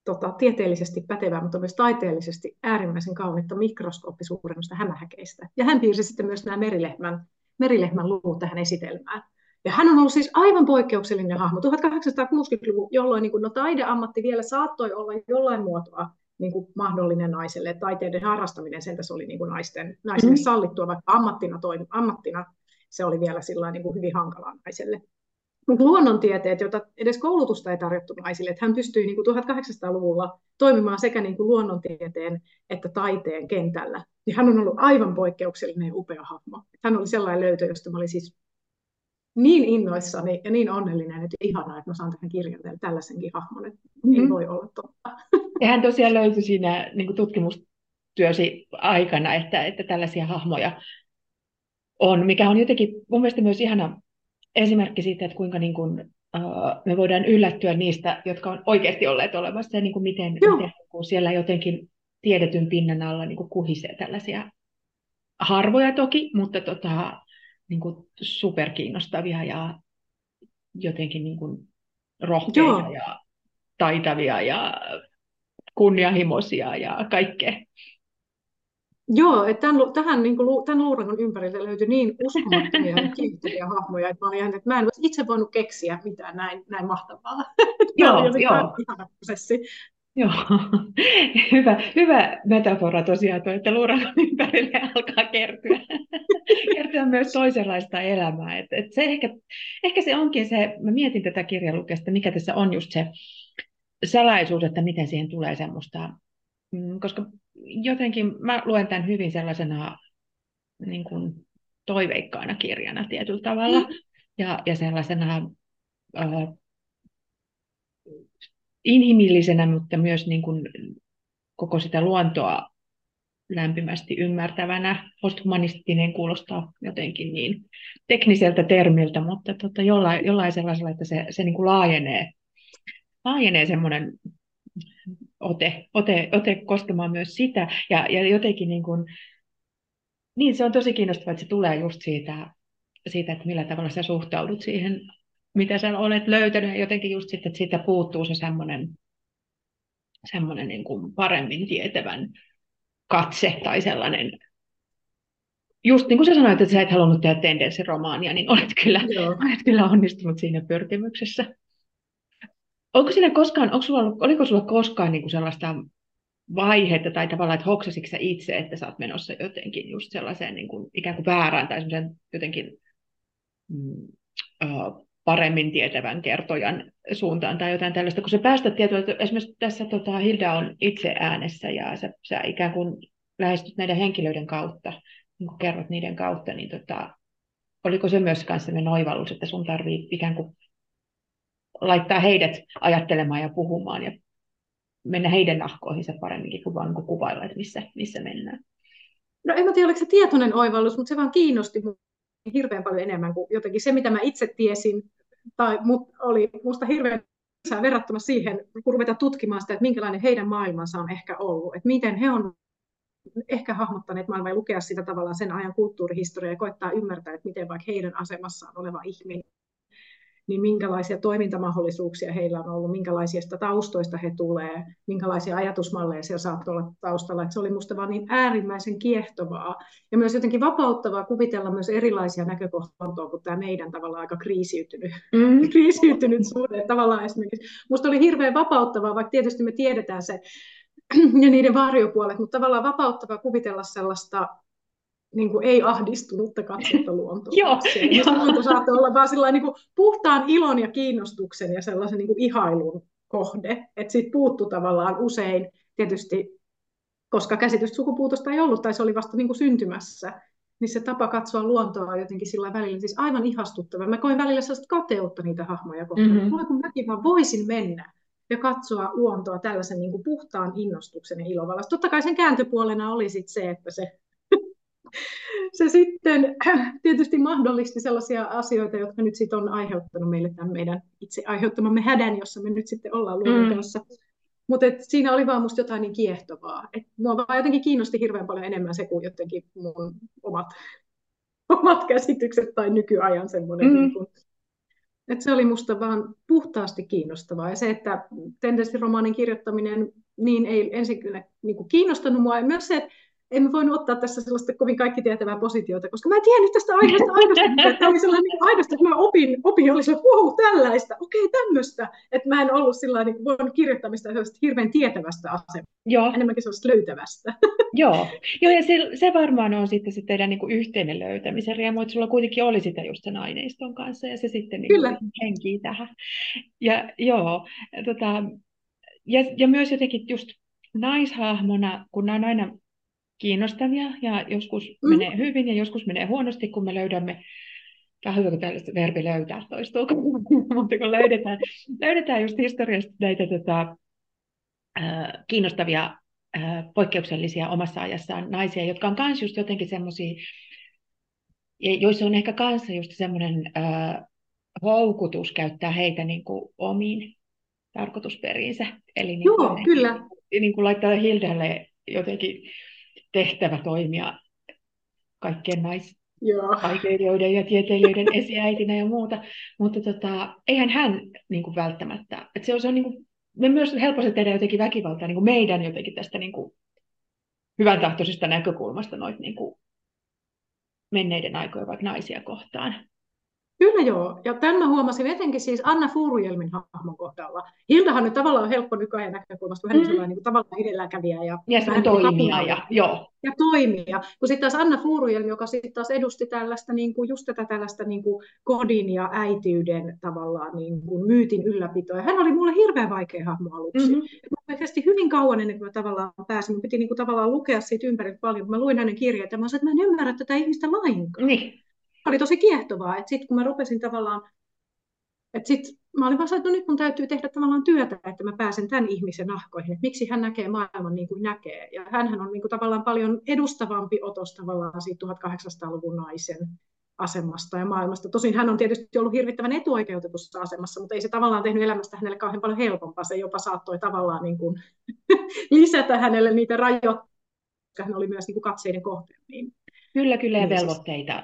tota, tieteellisesti pätevää, mutta myös taiteellisesti äärimmäisen kaunista mikroskooppisuurennusta hämähäkeistä. Ja hän piirsi sitten myös nämä merilehmän, merilehmän luvut tähän esitelmään. Ja hän on ollut siis aivan poikkeuksellinen hahmo tuhatkahdeksansataakuusikymmentäluvun, jolloin niin kuin, no, taideammatti vielä saattoi olla jollain muotoa niin kuin mahdollinen naiselle. Taiteiden harrastaminen sen tässä oli niin kuin naisten, naisille mm-hmm. sallittua, vaikka ammattina, toimi, ammattina se oli vielä sillain niin kuin hyvin hankalaa naiselle. Mutta luonnontieteet, joita edes koulutusta ei tarjottu naisille, että hän pystyi niin kuin tuhatkahdeksansataaluvulla toimimaan sekä niin kuin luonnontieteen että taiteen kentällä. Ja hän on ollut aivan poikkeuksellinen ja upea hahmo. Hän oli sellainen löytö, josta mä olin siis niin innoissani ja niin onnellinen, että ihanaa, että mä saan tähän kirjan tällaisenkin hahmon, että mm-hmm. ei voi olla totta. Ja hän tosiaan löytyi siinä niin kuin tutkimustyösi aikana, että, että tällaisia hahmoja on, mikä on jotenkin mun mielestä myös ihana esimerkki siitä, että kuinka niin kuin, uh, me voidaan yllättyä niistä, jotka on oikeasti olleet olemassa, ja niin kuin miten, miten siellä jotenkin tiedetyn pinnan alla niin kuin kuhisee tällaisia harvoja toki, mutta tota, niin kuin superkiinnostavia ja jotenkin niin kuin rohkeita Joo. ja taitavia ja kunnianhimoisia ja kaikkea. Joo, että tämän, tähän, niin kuin, tämän luurangon ympäriltä löytyi niin uskomattomia ja kiinnittäviä hahmoja, että mä, ihan, että mä en olisi itse voinut keksiä mitään näin, näin mahtavaa. Joo, joo. Joo. Hyvä, hyvä metafora tosiaan tuo, että luurangon ympärille alkaa kertyä, kertyä myös toisenlaista elämää. Et, et se ehkä, ehkä se onkin se, mä mietin tätä kirjan lukesta, mikä tässä on just se salaisuus, että miten siihen tulee semmoista, koska jotenkin mä luen tämän hyvin sellaisena niin kuin toiveikkaana kirjana tietyllä tavalla. Mm. Ja, ja sellaisena äh, inhimillisenä, mutta myös niin kuin koko sitä luontoa lämpimästi ymmärtävänä. Posthumanistinen kuulostaa jotenkin niin tekniseltä termiltä, mutta tota, jollain, jollain sellaisella, että se, se niin kuin laajenee, laajenee semmoinen Ote, ote, ote koskemaan myös sitä, ja, ja jotenkin niin kuin, niin se on tosi kiinnostavaa, että se tulee just siitä, siitä, että millä tavalla sä suhtaudut siihen, mitä sä olet löytänyt, ja jotenkin just sitten, että siitä puuttuu se semmoinen, semmoinen niin kuin paremmin tietävän katse, tai sellainen, just niin kuin sä sanoit, että sä et halunnut tehdä tendenssiromaania, niin olet kyllä, olet kyllä onnistunut siinä pyrkimyksessä. Onko siinä koskaan, onko sulla, oliko sulla koskaan niin kuin sellaista vaihetta tai tavallaan, että hoksasitko sä itse, että sä oot menossa jotenkin just sellaiseen niin kuin, ikään kuin väärään tai jotenkin mm, uh, paremmin tietävän kertojan suuntaan tai jotain tällaista, kun sä päästät tietoa, että esimerkiksi tässä tota, Hilda on itse äänessä ja sä, sä ikään kuin lähestyt näiden henkilöiden kautta, niin kuin kerrot niiden kautta, niin tota, oliko se myös sellainen oivallus, että sun tarvii ikään kuin laittaa heidät ajattelemaan ja puhumaan ja mennä heidän nahkoihinsa paremminkin kuin vaan kuvailla, että missä, missä mennään. No en mä tiedä, oliko se tietoinen oivallus, mutta se vaan kiinnosti minua hirveän paljon enemmän kuin jotenkin se, mitä mä itse tiesin, tai mut oli musta hirveän lisää verrattuna siihen, kun ruvetaan tutkimaan sitä, että minkälainen heidän maailmansa on ehkä ollut, että miten he on ehkä hahmottaneet maailmaa ja lukea sitä tavallaan sen ajan kulttuurihistoriaa ja koettaa ymmärtää, että miten vaikka heidän asemassaan oleva ihminen, niin minkälaisia toimintamahdollisuuksia heillä on ollut, minkälaisista taustoista he tulee, minkälaisia ajatusmalleja siellä saattoi olla taustalla. Että se oli musta vaan niin äärimmäisen kiehtovaa ja myös jotenkin vapauttavaa kuvitella myös erilaisia näkökohtia, kun tämä meidän tavallaan aika kriisiytynyt, mm. kriisiytynyt suhde tavallaan esimerkiksi. Musta oli hirveän vapauttavaa, vaikka tietysti me tiedetään se ja niiden varjopuolet, mutta tavallaan vapauttavaa kuvitella sellaista, niin kuin ei ahdistunutta katsetta luontoon. Joo, joo. Luonto saattoi olla vaan niin kuin puhtaan ilon ja kiinnostuksen ja sellaisen niin kuin ihailun kohde. Että siitä puuttuu tavallaan usein tietysti koska käsitystä sukupuutosta ei ollut tai se oli vasta niin kuin syntymässä, niin se tapa katsoa luontoa jotenkin sillä välillä, siis aivan ihastuttava. Mä koin välillä sellaista kateutta niitä hahmoja kohtaan. Mm-hmm. Voi kun mäkin vaan voisin mennä ja katsoa luontoa tällaisen niin kuin puhtaan innostuksen ja ilovalasta. Totta kai sen kääntöpuolena oli sit se, että se, se sitten tietysti mahdollisti sellaisia asioita, jotka nyt sit on aiheuttanut meille tämän meidän itse aiheuttamamme hädän, jossa me nyt sitten ollaan luonnon kanssa. Mm. Mutta siinä oli vaan musta jotain niin kiehtovaa. Et mua vaan jotenkin kiinnosti hirveän paljon enemmän se kuin jotenkin mun omat, omat käsitykset tai nykyajan semmoinen. Mm. Niin kun, et se oli musta vaan puhtaasti kiinnostavaa. Ja se, että tendenssiromaanin kirjoittaminen niin ei ensin kyllä niin kuin kiinnostanut mua. Ja myös se, että en mä voinut ottaa tässä sellaista kovin kaikki tietävää positiota, koska mä en tiennyt tästä aiheesta aidosti. Tämä oli sellainen aidosti, että mä opin, opin oli sellainen, wow, tällaista, okei, okay, tämmöistä. Että mä en ollut sellainen niin voinut kirjoittamista sellaista hirveän tietävästä asemasta, Joo. enemmänkin sellaista löytävästä. Joo, Joo ja se, se varmaan on sitten se teidän niin kuin yhteinen löytämisen riemu, että sulla kuitenkin oli sitä just sen aineiston kanssa, ja se sitten niin kuin henkii tähän. Ja, joo, tota, ja, ja myös jotenkin just naishahmona, kun nämä on aina kiinnostavia ja joskus mm. menee hyvin ja joskus menee huonosti, kun me löydämme, tämä on hyvä, kun tällaista verbi löytää toistuu, mutta kun löydetään, löydetään just historiasta näitä tota, äh, kiinnostavia, äh, poikkeuksellisia omassa ajassaan naisia, jotka on myös just jotenkin semmoisia, joissa on ehkä kanssa just semmoinen äh, houkutus käyttää heitä niin kuin omiin tarkoitusperiinsä. Eli niin kuin, Joo, ne, kyllä. Niin kuin laittaa Hildalle jotenkin tehtävä toimia kaikkien naistaiteilijoiden ja tieteilijöiden esiäitinä ja muuta, mutta tota, eihän hän niin kuin välttämättä, että se on, se on niin kuin, me myös helposti tehdään jotenkin väkivaltaa niin kuin meidän jotenkin tästä niin kuin hyvän tahtoisesta näkökulmasta noit niin kuin menneiden aikoja vaikka naisia kohtaan. Kyllä joo, ja tämän mä huomasin etenkin siis Anna Fuurujelmin hahmon kohdalla. Hildahan nyt tavallaan on helppo nykyajan näkökulmasta, kun hän mm. on niin tavallaan edelläkävijä ja, ja hän toimija. Ja, joo. ja toimija. Kun sitten taas Anna Fuurujelmi, joka sitten taas edusti tällaista, niin kuin, just tätä tällaista niin kuin kodin ja äitiyden tavallaan niin kuin myytin ylläpitoa. Hän oli mulle hirveän vaikea hahmo aluksi. Mm-hmm. Mä kesti hyvin kauan ennen kuin mä tavallaan pääsin. Mä piti niin kuin tavallaan lukea siitä ympäri paljon, kun mä luin hänen kirjeitä. Mä sanoin, että mä en ymmärrä tätä ihmistä lainkaan. Niin. Oli tosi kiehtovaa, että sitten kun mä rupesin tavallaan, että sitten mä olin vaan saanut, että no nyt mun täytyy tehdä tavallaan työtä, että mä pääsen tämän ihmisen nahkoihin, että miksi hän näkee maailman niin kuin näkee. Ja hänhän on niin kuin tavallaan paljon edustavampi otos tavallaan siitä tuhatkahdeksansataaluvun naisen asemasta ja maailmasta. Tosin hän on tietysti ollut hirvittävän etuoikeutetussa asemassa, mutta ei se tavallaan tehnyt elämästä hänelle kauhean paljon helpompaa. Se jopa saattoi tavallaan niin kuin lisätä hänelle niitä rajoitteita, koska hän oli myös niin kuin katseiden kohteen. Niin, kyllä, kyllä ja velvoitteita.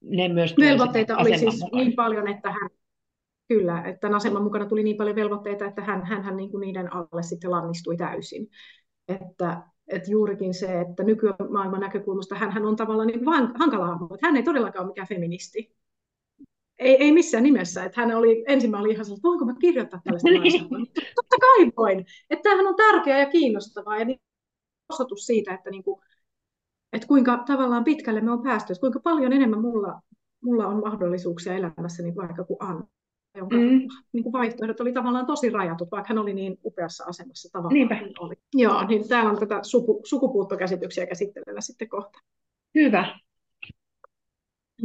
Ne myös velvoitteita oli siis mukaan niin paljon, että hän, kyllä, että tämän aseman mukana tuli niin paljon velvoitteita, että hän, hän niin kuin niiden alle sitten lannistui täysin. Että, että juurikin se, että nykymaailman näkökulmasta hän on tavallaan niin hankala hahmo, että hän ei todellakaan ole mikään feministi. Ei, ei missään nimessä, että hän oli, ensin mä olin ihan sellainen, että voinko mä kirjoittaa tällaista naisamaa? Totta kai voin, että tämähän on tärkeää ja kiinnostavaa ja niin osoitus siitä, että niin kuin että kuinka tavallaan pitkälle me on päästy, että kuinka paljon enemmän mulla, mulla on mahdollisuuksia elämässäni vaikka kuin Anna, jonka mm. niin kuin vaihtoehdot oli tavallaan tosi rajatut, vaikka hän oli niin upeassa asemassa tavallaan. Niinpä. Oli. Joo, niin täällä on tätä suku, sukupuuttokäsityksiä käsittelevä sitten kohta. Hyvä.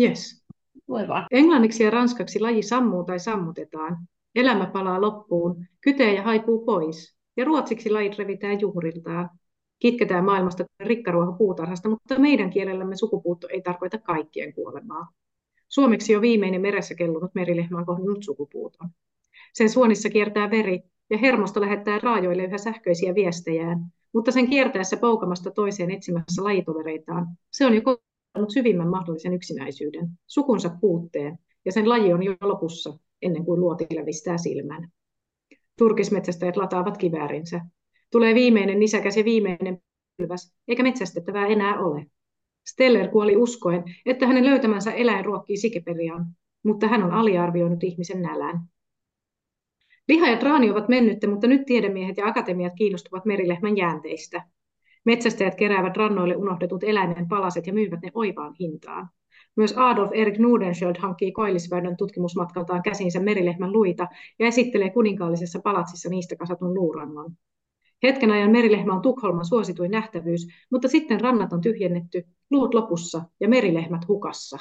Yes. Loivaa. Englanniksi ja ranskaksi laji sammuu tai sammutetaan, elämä palaa loppuun, kytee ja haipuu pois, ja ruotsiksi lajit revitään juuriltaan. Kitketään maailmasta rikkaruoho puutarhasta, mutta meidän kielellämme sukupuutto ei tarkoita kaikkien kuolemaa. Suomeksi jo viimeinen meressä kellunut merilehmä on kohdannut sukupuuton. Sen suonissa kiertää veri ja hermosto lähettää raajoille yhä sähköisiä viestejään, mutta sen kiertäessä poukamasta toiseen etsimässä lajitovereitaan se on jo kohdannut syvimmän mahdollisen yksinäisyyden, sukunsa puutteen, ja sen laji on jo lopussa ennen kuin luoti lävistää silmän. Turkismetsästäjät lataavat kiväärinsä. Tulee viimeinen nisäkäs ja viimeinen pylväs, eikä metsästettävää enää ole. Steller kuoli uskoen, että hänen löytämänsä eläin ruokkii sikeperiaan, mutta hän on aliarvioinut ihmisen nälän. Liha ja traani ovat mennyttä, mutta nyt tiedemiehet ja akatemiat kiinnostuvat merilehmän jäänteistä. Metsästäjät keräävät rannoille unohdetut eläimen palaset ja myyvät ne oivaan hintaan. Myös Adolf Erik Nordenskiöld hankkii Koillisväylän tutkimusmatkaltaan käsiinsä merilehmän luita ja esittelee kuninkaallisessa palatsissa niistä kasatun luurannon. Hetken ajan merilehmä on Tukholman suosituin nähtävyys, mutta sitten rannat on tyhjennetty, luut lopussa ja merilehmät hukassa.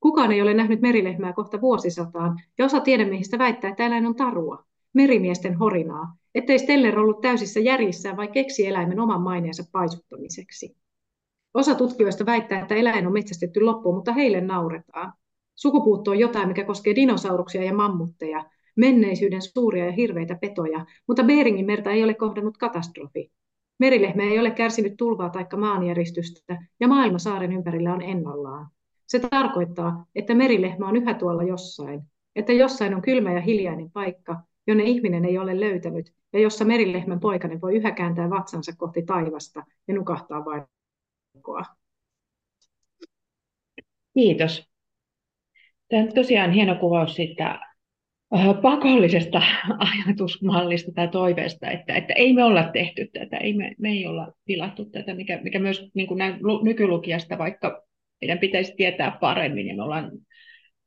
Kukaan ei ole nähnyt merilehmää kohta vuosisataan, ja osa tiedemiehistä väittää, että eläin on tarua, merimiesten horinaa, ettei Steller ollut täysissä järjissään vai keksi eläimen oman maineensa paisuttamiseksi. Osa tutkijoista väittää, että eläin on metsästetty loppuun, mutta heille nauretaan. Sukupuutto on jotain, mikä koskee dinosauruksia ja mammutteja, menneisyyden suuria ja hirveitä petoja, mutta Beringinmerta ei ole kohdannut katastrofi. Merilehmä ei ole kärsinyt tulvaa taikka maanjäristystä, ja maailma saaren ympärillä on ennallaan. Se tarkoittaa, että merilehmä on yhä tuolla jossain, että jossain on kylmä ja hiljainen paikka, jonne ihminen ei ole löytänyt, ja jossa merilehmän poikainen voi yhä kääntää vatsansa kohti taivasta ja nukahtaa vain. Kiitos. Tämä on tosiaan hieno kuvaus siitä pakollisesta ajatusmallista tai toiveesta, että, että ei me olla tehty tätä, ei me, me ei olla tilattu tätä, mikä, mikä myös niin kuin näin nykylukijasta, vaikka meidän pitäisi tietää paremmin ja me ollaan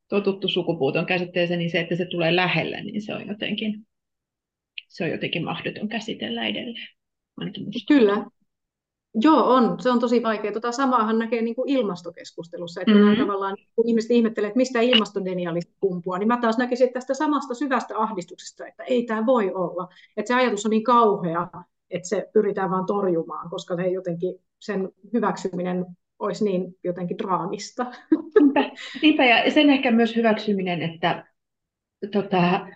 totuttu sukupuuton käsitteeseen, niin se, että se tulee lähellä, niin se on jotenkin, se on jotenkin mahdoton käsitellä edelleen. Kyllä. Joo, on. Se on tosi vaikea. Tota samaahan näkee niin kuin ilmastokeskustelussa, että mm-hmm. tavallaan, kun ihmiset ihmettelee, että mistä ilmastodenialismi kumpuaa, niin mä taas näkisin, että tästä samasta syvästä ahdistuksesta, että ei tämä voi olla. Että se ajatus on niin kauhea, että se pyritään vaan torjumaan, koska se jotenkin sen hyväksyminen olisi niin jotenkin draamista. Niinpä, ja sen ehkä myös hyväksyminen, että tota,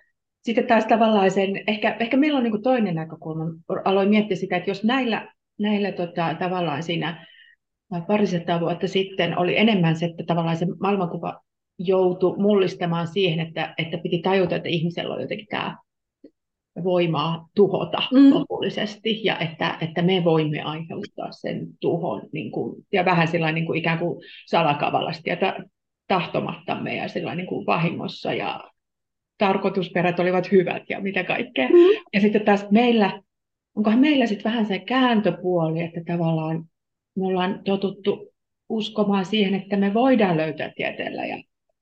sitten taas tavallaan sen, ehkä, ehkä meillä on niin kuin toinen näkökulma, aloin miettiä sitä, että jos näillä Näillä tota, tavallaan siinä parisataa vuotta sitten oli enemmän se, että tavallaan se maailmankuva joutui mullistamaan siihen, että, että piti tajuta, että ihmisellä on jotenkin tämä voimaa tuhota mm. lopullisesti ja että, että me voimme aiheuttaa sen tuhon niin kuin, ja vähän sellainen niin kuin ikään kuin salakavalasti ja ta- tahtomattamme ja sellainen niin kuin vahingossa ja tarkoitusperät olivat hyvät ja mitä kaikkea. Mm. Ja sitten taas meillä onkohan meillä sitten vähän se kääntöpuoli, että tavallaan me ollaan totuttu uskomaan siihen, että me voidaan löytää tieteellä ja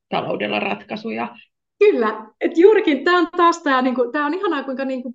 taloudella ratkaisuja. Kyllä, että juurikin tämä on taas tämä, niinku, tämä on ihanaa kuinka niinku,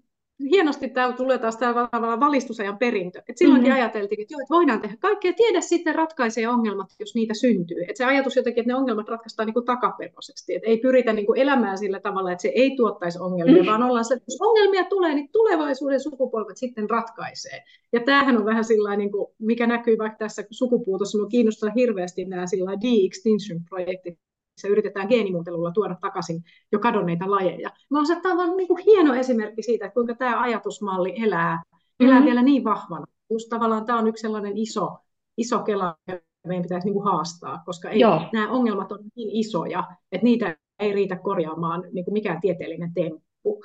hienosti täällä tulee taas tämä valistusajan perintö. Et silloinkin mm-hmm. ajateltiin, että joo, et voidaan tehdä kaikkea, tiedä sitten ratkaisee ongelmat, jos niitä syntyy. Et se ajatus jotenkin, että ne ongelmat ratkaistaan niinku takaperoisesti. Et ei pyritä niinku elämään sillä tavalla, että se ei tuottaisi ongelmia, mm-hmm. vaan ollaan se, että jos ongelmia tulee, niin tulevaisuuden sukupolvet sitten ratkaisee. Ja tämähän on vähän sillain, niinku, mikä näkyy vaikka tässä sukupuutossa, minua kiinnostaa hirveästi nämä de-extinction-projektit. Se yritetään geenimuuntelulla tuoda takaisin jo kadonneita lajeja. Mä oon, tämä on niin kuin hieno esimerkki siitä, että kuinka tämä ajatusmalli elää, elää mm-hmm. vielä niin vahvana. Just tavallaan tämä on yksi sellainen iso, iso kela, jota meidän pitäisi niin kuin haastaa, koska ei, nämä ongelmat on niin isoja, että niitä ei riitä korjaamaan niin kuin mikään tieteellinen temppu.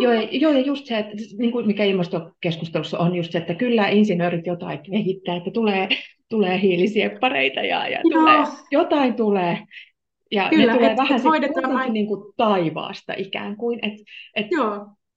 Joo, joo, ja just se, että, niin kuin mikä ilmastokeskustelussa on, just se, että kyllä insinöörit jotain kehittää, että tulee, tulee hiilisieppareita ja, ja tulee, jotain tulee. Ja kyllä, ne tulee et, vähän sitten niin kuin taivaasta ikään kuin, että et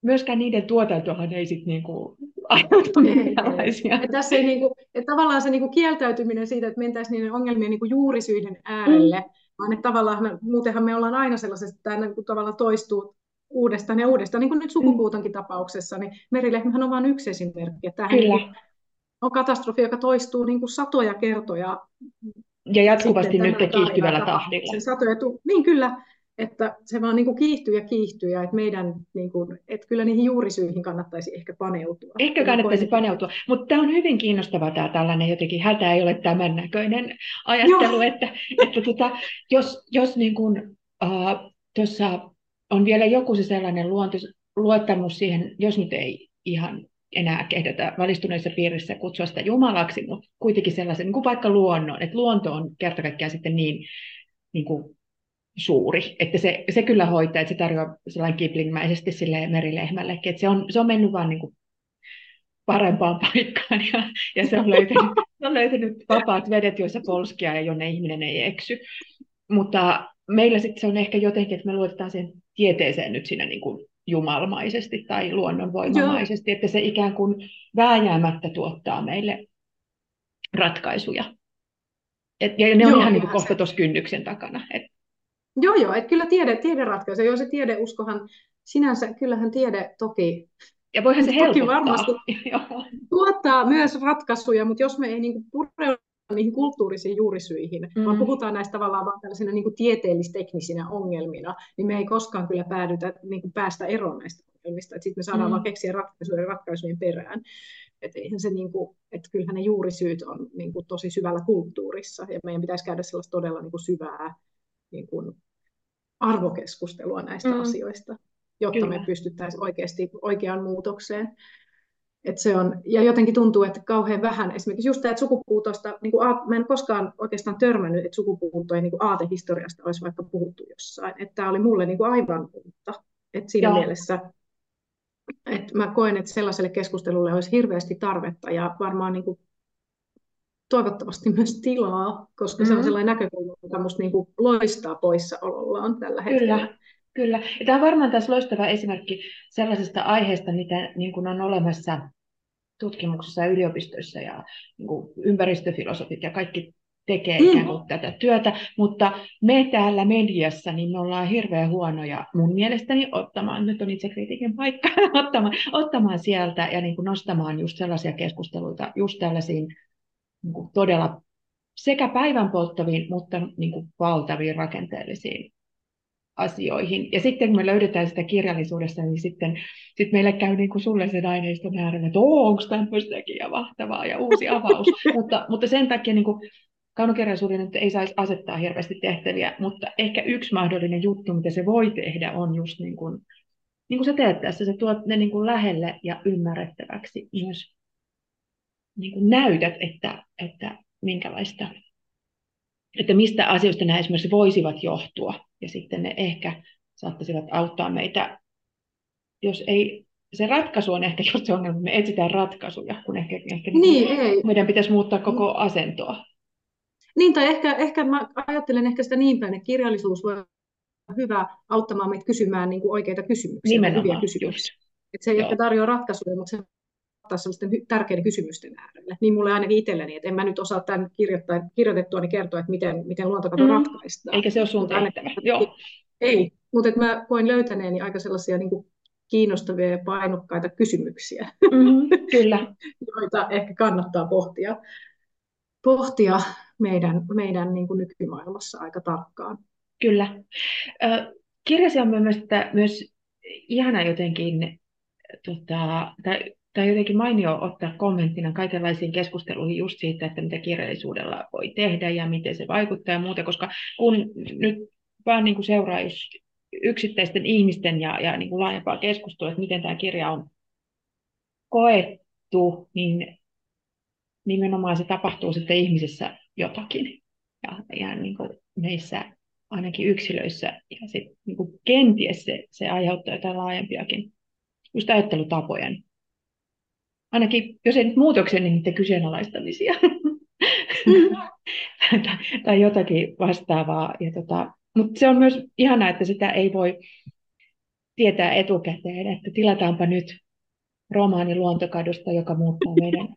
myöskään niiden tuotantohan ei sitten niin kuin aiheuta minkälaisia. Tässä ei niin kuin, että tavallaan se niin kuin kieltäytyminen siitä, että mentäisiin niiden ongelmien niin kuin juurisyiden äärelle, mm. vaan että tavallaan, muutenhan me ollaan aina sellaisessa, että tämä niin kuin tavallaan toistuu uudestaan ja uudestaan, niin kuin nyt sukupuutonkin mm. tapauksessa, niin merilehmähän on vain yksi esimerkki, että tämä on katastrofi, joka toistuu niin kuin satoja kertoja. Ja jatkuvasti nyt kiihtyvällä tahdilla. Satoja tu- niin kyllä, että se vaan niin kuin kiihtyy ja kiihtyy ja että meidän, niin kuin, että kyllä niihin juurisyihin kannattaisi ehkä paneutua. Ehkä kannattaisi paneutua, mutta tämä on hyvin kiinnostavaa tämä tällainen jotenkin hätä ei ole tämän näköinen ajattelu, joo. että, että tota, jos, jos niin kuin, äh, tuossa on vielä joku se sellainen luontos, luottamus siihen, jos nyt ei ihan enää kehdata valistuneissa piirissä kutsua sitä jumalaksi, mutta kuitenkin sellaisen, niin kuin vaikka luonnon, että luonto on kerta kaikkiaan sitten niin, niin kuin suuri, että se, se kyllä hoitaa, että se tarjoaa sellainen kiplingmäisesti sille merilehmällekin, että se on, se on mennyt vaan niin kuin parempaan paikkaan ja, ja se on löytänyt, on löytänyt vapaat vedet, joissa polskia ja jonne ihminen ei eksy, mutta meillä sitten se on ehkä jotenkin, että me luotetaan sen tieteeseen nyt siinä niin kuin jumalmaisesti tai luonnonvoimamaisesti, joo. että se ikään kuin vääjäämättä tuottaa meille ratkaisuja. Et, ja ne joo, on ihan niin kohta tuossa kynnyksen takana. Et. Joo, joo, että kyllä tiede, tiede ratkaisee. Joo, se tiedeuskohan sinänsä, kyllähän tiede toki Ja voihan se helpottaa. Toki varmasti tuottaa myös ratkaisuja, mutta jos me ei niin pureuduta niihin kulttuurisiin juurisyihin, mm. vaan puhutaan näistä tavallaan vaan tällaisina niin kuin tieteellisteknisinä ongelmina, niin me ei koskaan kyllä päädytä, niin kuin päästä eroon näistä ongelmista. Sitten me saadaan mm. vaan keksiä ratkaisuja ratkaisujen perään. Et eihän se niin kuin, et kyllähän ne juurisyyt on niin kuin tosi syvällä kulttuurissa, ja meidän pitäisi käydä sellaista todella niin kuin syvää niin kuin arvokeskustelua näistä mm. asioista, jotta kyllä. me pystyttäisiin oikeasti oikeaan muutokseen. Et se on, ja jotenkin tuntuu, että kauhean vähän, esimerkiksi just tämä, että sukupuutosta, niin kuin, mä en koskaan oikeastaan törmännyt, että sukupuuttojen niin kuin aatehistoriasta olisi vaikka puhuttu jossain. Että tämä oli mulle niin kuin aivan uutta. Että siinä Joo. mielessä, että mä koen, että sellaiselle keskustelulle olisi hirveästi tarvetta ja varmaan niin kuin toivottavasti myös tilaa, koska mm-hmm. se on sellainen näkökulma, joka musta niin kuin loistaa poissaolollaan tällä hetkellä. Kyllä. Kyllä. Ja tämä on varmaan taas loistava esimerkki sellaisesta aiheesta, mitä niin kuin on olemassa tutkimuksessa ja yliopistoissa ja niin kuin ympäristöfilosofit ja kaikki tekee mm. ikään kuin tätä työtä, mutta me täällä mediassa, niin me ollaan hirveän huonoja mun mielestäni ottamaan, nyt on itse kritiikin paikka, ottamaan, ottamaan sieltä ja niin kuin nostamaan just sellaisia keskusteluita, just tällaisiin niin kuin todella sekä päivän polttaviin, mutta niin kuin valtaviin rakenteellisiin asioihin. Ja sitten kun me löydetään sitä kirjallisuudesta, niin sitten sit meille käy niin kuin sulle sen aineiston äärellä, että onko tämmöistäkin ja mahtavaa ja uusi avaus. mutta, mutta sen takia niin kuin kaunokirjallisuuden ei saisi asettaa hirveästi tehtäviä, mutta ehkä yksi mahdollinen juttu, mitä se voi tehdä, on just niin kuin, niin kuin sä teet tässä, sä tuot ne niin kuin lähelle ja ymmärrettäväksi myös niin kuin näytät, että, että minkälaista, että mistä asioista nämä esimerkiksi voisivat johtua. Ja sitten ne ehkä saattaisivat auttaa meitä, jos ei, se ratkaisu on ehkä just se ongelma, me etsitään ratkaisuja, kun ehkä, ehkä niin, ei. meidän pitäisi muuttaa koko asentoa. Niin, tai ehkä, ehkä mä ajattelen ehkä sitä niin päin, että kirjallisuus voi olla hyvä auttamaan meitä kysymään niin kuin oikeita kysymyksiä, nimenomaan, hyviä kysymyksiä. Että se ei Joo. ehkä tarjoa ratkaisuja, mutta se ottaa sellaisten tärkeiden kysymysten äärelle. Niin mulle ainakin itselleni, että en mä nyt osaa tämän kirjoitettua niin kertoa, että miten, miten luontokato mm. ratkaistaan. Eikä se ole sun tehtävä. Joo. Ei, mutta että mä koen löytäneeni aika sellaisia niin kuin kiinnostavia ja painokkaita kysymyksiä, mm-hmm, kyllä. joita ehkä kannattaa pohtia, pohtia meidän, meidän niin kuin nykymaailmassa aika tarkkaan. Kyllä. Kirjasi on mielestäni myös ihana jotenkin... Tota, tai Tämä on jotenkin mainio ottaa kommenttina kaikenlaisiin keskusteluihin just siitä, että mitä kirjallisuudella voi tehdä ja miten se vaikuttaa ja muuta, koska kun nyt vaan niin kuin seuraa yksittäisten ihmisten ja, ja niin kuin laajempaa keskustelua, että miten tämä kirja on koettu, niin nimenomaan se tapahtuu sitten ihmisessä jotakin ja, ja niin kuin meissä ainakin yksilöissä ja sitten niin kuin kenties se, se aiheuttaa jotain laajempiakin just ajattelutapojen. Ainakin, jos ei nyt muutoksia, niin niiden kyseenalaistamisia mm. tai, tai jotakin vastaavaa. Tota, mutta se on myös ihanaa, että sitä ei voi tietää etukäteen, että tilataanpa nyt romaani luontokadosta, joka muuttaa meidän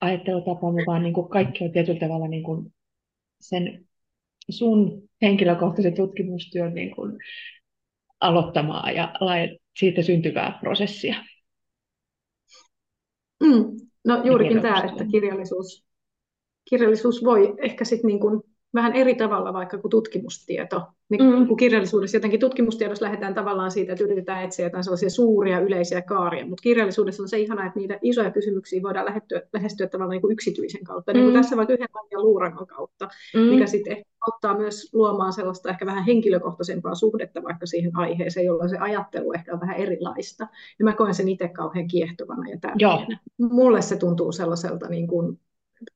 ajattelutapamme, vaan niin kuin kaikki on tietyllä tavalla niin kuin sen sun henkilökohtaisen tutkimustyön niin kuin aloittamaa ja siitä syntyvää prosessia. Mm. No juurikin tämä, että kirjallisuus, kirjallisuus voi ehkä sitten niin kuin vähän eri tavalla vaikka kuin tutkimustieto. Niin mm. kun kirjallisuudessa jotenkin tutkimustiedossa lähdetään tavallaan siitä, että yritetään etsiä jotain sellaisia suuria yleisiä kaaria, mutta kirjallisuudessa on se ihana, että niitä isoja kysymyksiä voidaan lähestyä, lähestyä tavallaan niin kuin yksityisen kautta, mm. niin kuin tässä vaikka yhden lajian luurangon kautta, mm. mikä sitten ehkä auttaa myös luomaan sellaista ehkä vähän henkilökohtaisempaa suhdetta vaikka siihen aiheeseen, jolloin se ajattelu ehkä on vähän erilaista. Ja mä koen sen itse kauhean kiehtovana ja tärkeänä. Joo. Mulle se tuntuu sellaiselta niin kuin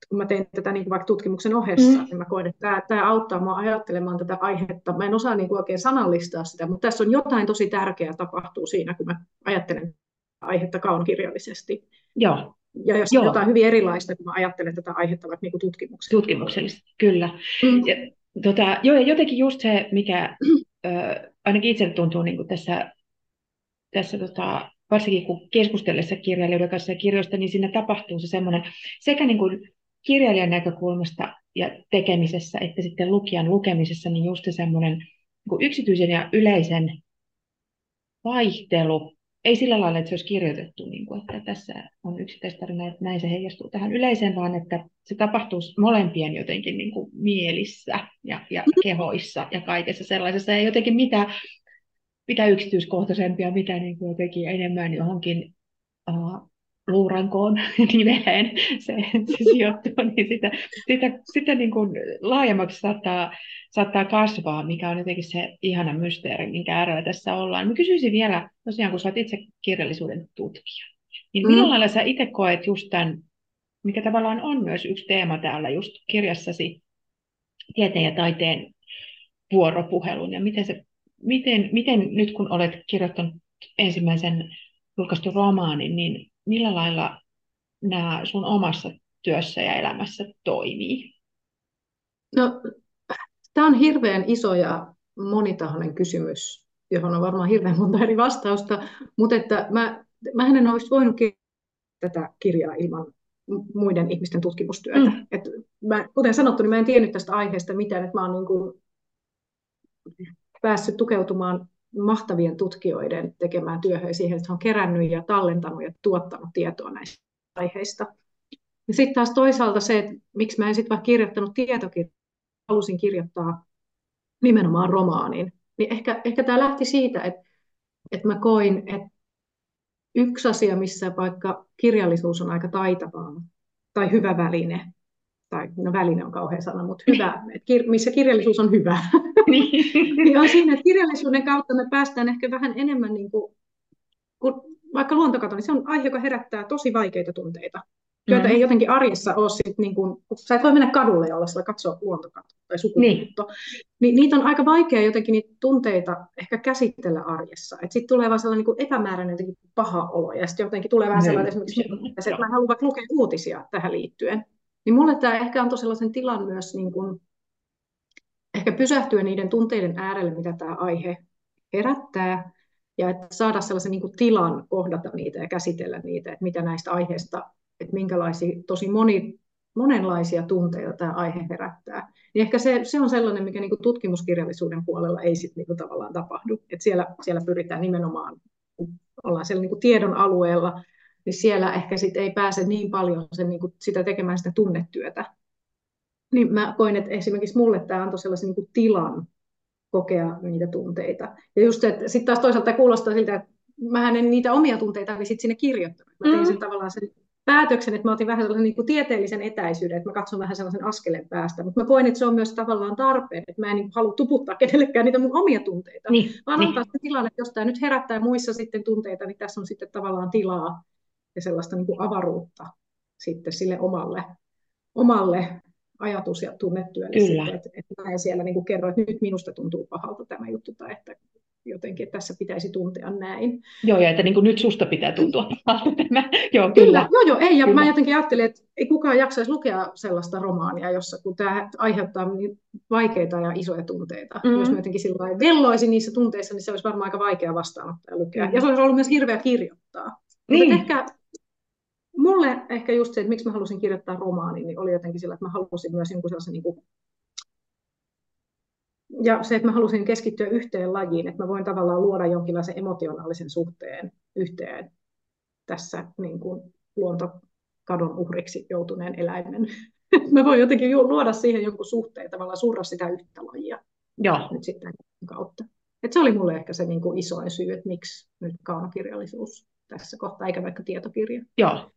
kun mä teen tätä niin kuin vaikka tutkimuksen ohessa, mm. niin mä koen, että tämä, tämä auttaa mua ajattelemaan tätä aihetta. Mä en osaa niin kuin oikein sanallistaa sitä, mutta tässä on jotain tosi tärkeää tapahtuu siinä, kun mä ajattelen aihetta kaunkirjallisesti. Joo. Ja jos Joo. on jotain hyvin erilaista, kun mä ajattelen tätä aihetta vaikka niin kuin tutkimuksellisesti. Tutkimuksellisesti, kyllä. Mm. Ja, tota, jo, ja jotenkin just se, mikä mm. ö, ainakin itselle tuntuu niin kuin tässä, tässä tota, varsinkin kun keskustellessa kirjailijoiden kanssa ja kirjoista, niin siinä tapahtuu se semmoinen sekä niin kuin kirjailijan näkökulmasta ja tekemisessä, että sitten lukijan lukemisessa, niin just semmoinen niin kuin yksityisen ja yleisen vaihtelu ei sillä lailla, että se olisi kirjoitettu, niin kuin, että tässä on yksittäistarina, että näin se heijastuu tähän yleiseen, vaan että se tapahtuu molempien jotenkin niin kuin mielissä ja, ja kehoissa ja kaikessa sellaisessa. Ja jotenkin mitä, mitä yksityiskohtaisempia, mitä niin kuin jotenkin enemmän johonkin uh, luurankoon niveleen se, se sijoittuu, niin sitä, sitä, sitä niin kuin laajemmaksi saattaa, saattaa kasvaa, mikä on jotenkin se ihana mysteeri, minkä äärellä tässä ollaan. Mä kysyisin vielä, tosiaan kun sä oot itse kirjallisuuden tutkija, niin millä mm. lailla sä itse koet just tämän, mikä tavallaan on myös yksi teema täällä just kirjassasi, tieteen ja taiteen vuoropuhelun, ja miten, se, miten, miten nyt kun olet kirjoittanut ensimmäisen julkaistun romaanin, niin millä lailla nämä sun omassa työssä ja elämässä toimii? No, tämä on hirveän iso ja monitahoinen kysymys, johon on varmaan hirveän monta eri vastausta, mutta että mä, mähän en olisi voinut kirjoittaa tätä kirjaa ilman muiden ihmisten tutkimustyötä. Mm. Et mä, kuten sanottu, niin mä en tiennyt tästä aiheesta mitään, että mä oon niin kuin päässyt tukeutumaan mahtavien tutkijoiden tekemään työhön siihen, että he on kerännyt ja tallentanut ja tuottanut tietoa näistä aiheista. Ja sitten taas toisaalta se, että miksi mä en sitten vaan kirjoittanut tietokirjaa, halusin kirjoittaa nimenomaan romaanin, niin ehkä, ehkä tämä lähti siitä, että, että mä koin, että yksi asia, missä vaikka kirjallisuus on aika taitavaa tai hyvä väline, tai no väline on kauhean sana, mutta hyvä, että kir- missä kirjallisuus on hyvä, niin on siinä, että kirjallisuuden kautta me päästään ehkä vähän enemmän, niin kuin, kun vaikka luontokato, niin se on aihe, joka herättää tosi vaikeita tunteita, joita mm. ei jotenkin arjessa ole, sit, niin kuin, kun sä et voi mennä kadulle ja olla siellä katsoa luontokatoa tai sukupuuttoa, niin. niin niitä on aika vaikea jotenkin niitä tunteita ehkä käsitellä arjessa, että sitten tulee vaan sellainen niin epämääräinen jotenkin paha olo, ja sitten jotenkin tulee vähän sellainen, että mä haluan vaikka lukea uutisia tähän liittyen. Niin mulle tämä ehkä antoi sellaisen tilan myös niin kuin, ehkä pysähtyä niiden tunteiden äärelle, mitä tämä aihe herättää, ja että saada sellaisen niin kuin tilan kohdata niitä ja käsitellä niitä, että mitä näistä aiheista, että minkälaisia tosi moni, monenlaisia tunteita tämä aihe herättää. Niin ehkä se, se on sellainen, mikä niin kuin tutkimuskirjallisuuden puolella ei sit niin kuin tavallaan tapahdu. Että siellä, siellä pyritään nimenomaan, kun ollaan siellä niin kuin tiedon alueella, niin siellä ehkä sit ei pääse niin paljon sen, niin kuin sitä tekemään sitä tunnetyötä. Niin mä koin, että esimerkiksi mulle tämä antoi sellaisen niin kuin tilan kokea niitä tunteita. Ja just se, sitten taas toisaalta kuulostaa siltä, että mähän en niitä omia tunteita niin sit sinne kirjoittanut. Mä tein sen tavallaan sen päätöksen, että mä otin vähän sellaisen niin kuin tieteellisen etäisyyden, että mä katson vähän sellaisen askeleen päästä. Mutta mä koin, että se on myös tavallaan tarpeen, että mä en niin halua tuputtaa kenellekään niitä mun omia tunteita. Niin, vaan antaa niin. se tilanne, että jos tämä nyt herättää muissa sitten tunteita, niin tässä on sitten tavallaan tilaa. Ja sellaista niin kuin avaruutta sitten sille omalle, omalle ajatus- ja tunnetyölle. Sitten, että, että mä en siellä niin kuin kerro, että nyt minusta tuntuu pahalta tämä juttu, tai että jotenkin että tässä pitäisi tuntea näin. Joo, ja että niin kuin nyt susta pitää tuntua pahalta tämä. Joo, kyllä. kyllä. Joo, joo, ei, ja kyllä. Mä jotenkin ajattelin, että ei kukaan jaksaisi lukea sellaista romaania, jossa kun tämä aiheuttaa niin vaikeita ja isoja tunteita. Mm-hmm. Jos mä jotenkin sillä lailla velloisin niissä tunteissa, niin se olisi varmaan aika vaikea vastaanottaa ja lukea. Mm-hmm. Ja se olisi ollut myös hirveä kirjoittaa. Niin. Ehkä mulle ehkä just se, että miksi mä halusin kirjoittaa romaanin, niin oli jotenkin sillä, että mä halusin myös jonkun sellaisen niin kuin, ja se, että mä halusin keskittyä yhteen lajiin, että mä voin tavallaan luoda jonkinlaisen emotionaalisen suhteen yhteen tässä niin kuin luontokadon uhriksi joutuneen eläimen. Mä voin jotenkin luoda siihen jonkun suhteen, tavallaan surra sitä yhtä lajia. Joo. Nyt sitten kautta. Et se oli mulle ehkä se niin kuin isoin syy, että miksi nyt kaunokirjallisuus tässä kohtaa, eikä vaikka tietokirja. Joo.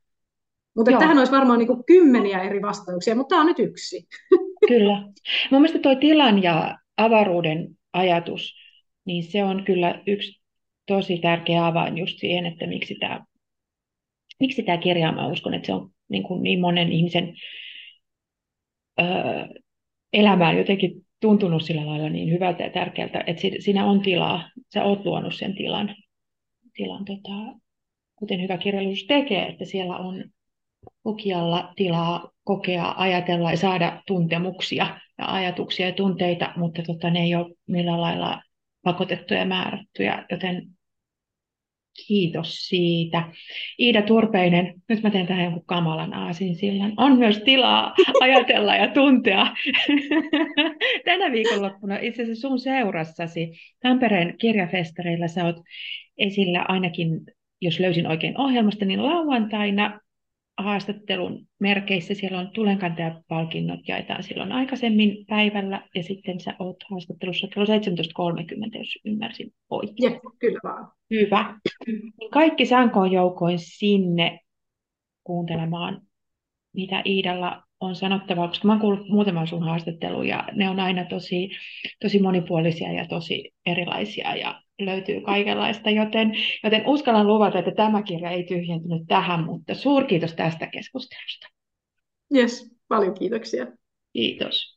Mutta tähän olisi varmaan niin kymmeniä eri vastauksia, mutta tämä on nyt yksi. Kyllä. Mun mielestä tuo tilan ja avaruuden ajatus, niin se on kyllä yksi tosi tärkeä avain just siihen, että miksi tämä, miksi tämä kirja, mä uskon, että se on niin, kuin niin monen ihmisen öö, elämään jotenkin tuntunut sillä lailla niin hyvältä ja tärkeältä, että siinä on tilaa, sä oot luonut sen tilan, tilan tota, kuten hyvä kirjallisuus tekee, että siellä on lukijalla tilaa kokea, ajatella ja saada tuntemuksia ja ajatuksia ja tunteita, mutta tota, ne ei ole millään lailla pakotettuja ja määrättyjä, joten kiitos siitä. Iida Turpeinen, nyt mä teen tähän jonkun kamalan aasinsillan. On myös tilaa ajatella ja tuntea. Tänä viikonloppuna itse asiassa sun seurassasi Tampereen kirjafestareilla sä oot esillä ainakin, jos löysin oikein ohjelmasta, niin lauantaina haastattelun merkeissä. Siellä on tulenkantajat-palkinnot, jaetaan silloin aikaisemmin päivällä, ja sitten sä oot haastattelussa kello seitsemäntoista kolmekymmentä, jos ymmärsin oikein. Jep, kyllä vaan. Hyvä. Kaikki sankoon joukoin sinne kuuntelemaan, mitä Iidalla on sanottavaa, koska mä oon kuullut muutaman sun haastattelun, ja ne on aina tosi, tosi monipuolisia ja tosi erilaisia, ja löytyy kaikenlaista, joten, joten uskallan luvata, että tämä kirja ei tyhjentynyt tähän, mutta suurkiitos tästä keskustelusta. Jes, paljon kiitoksia. Kiitos.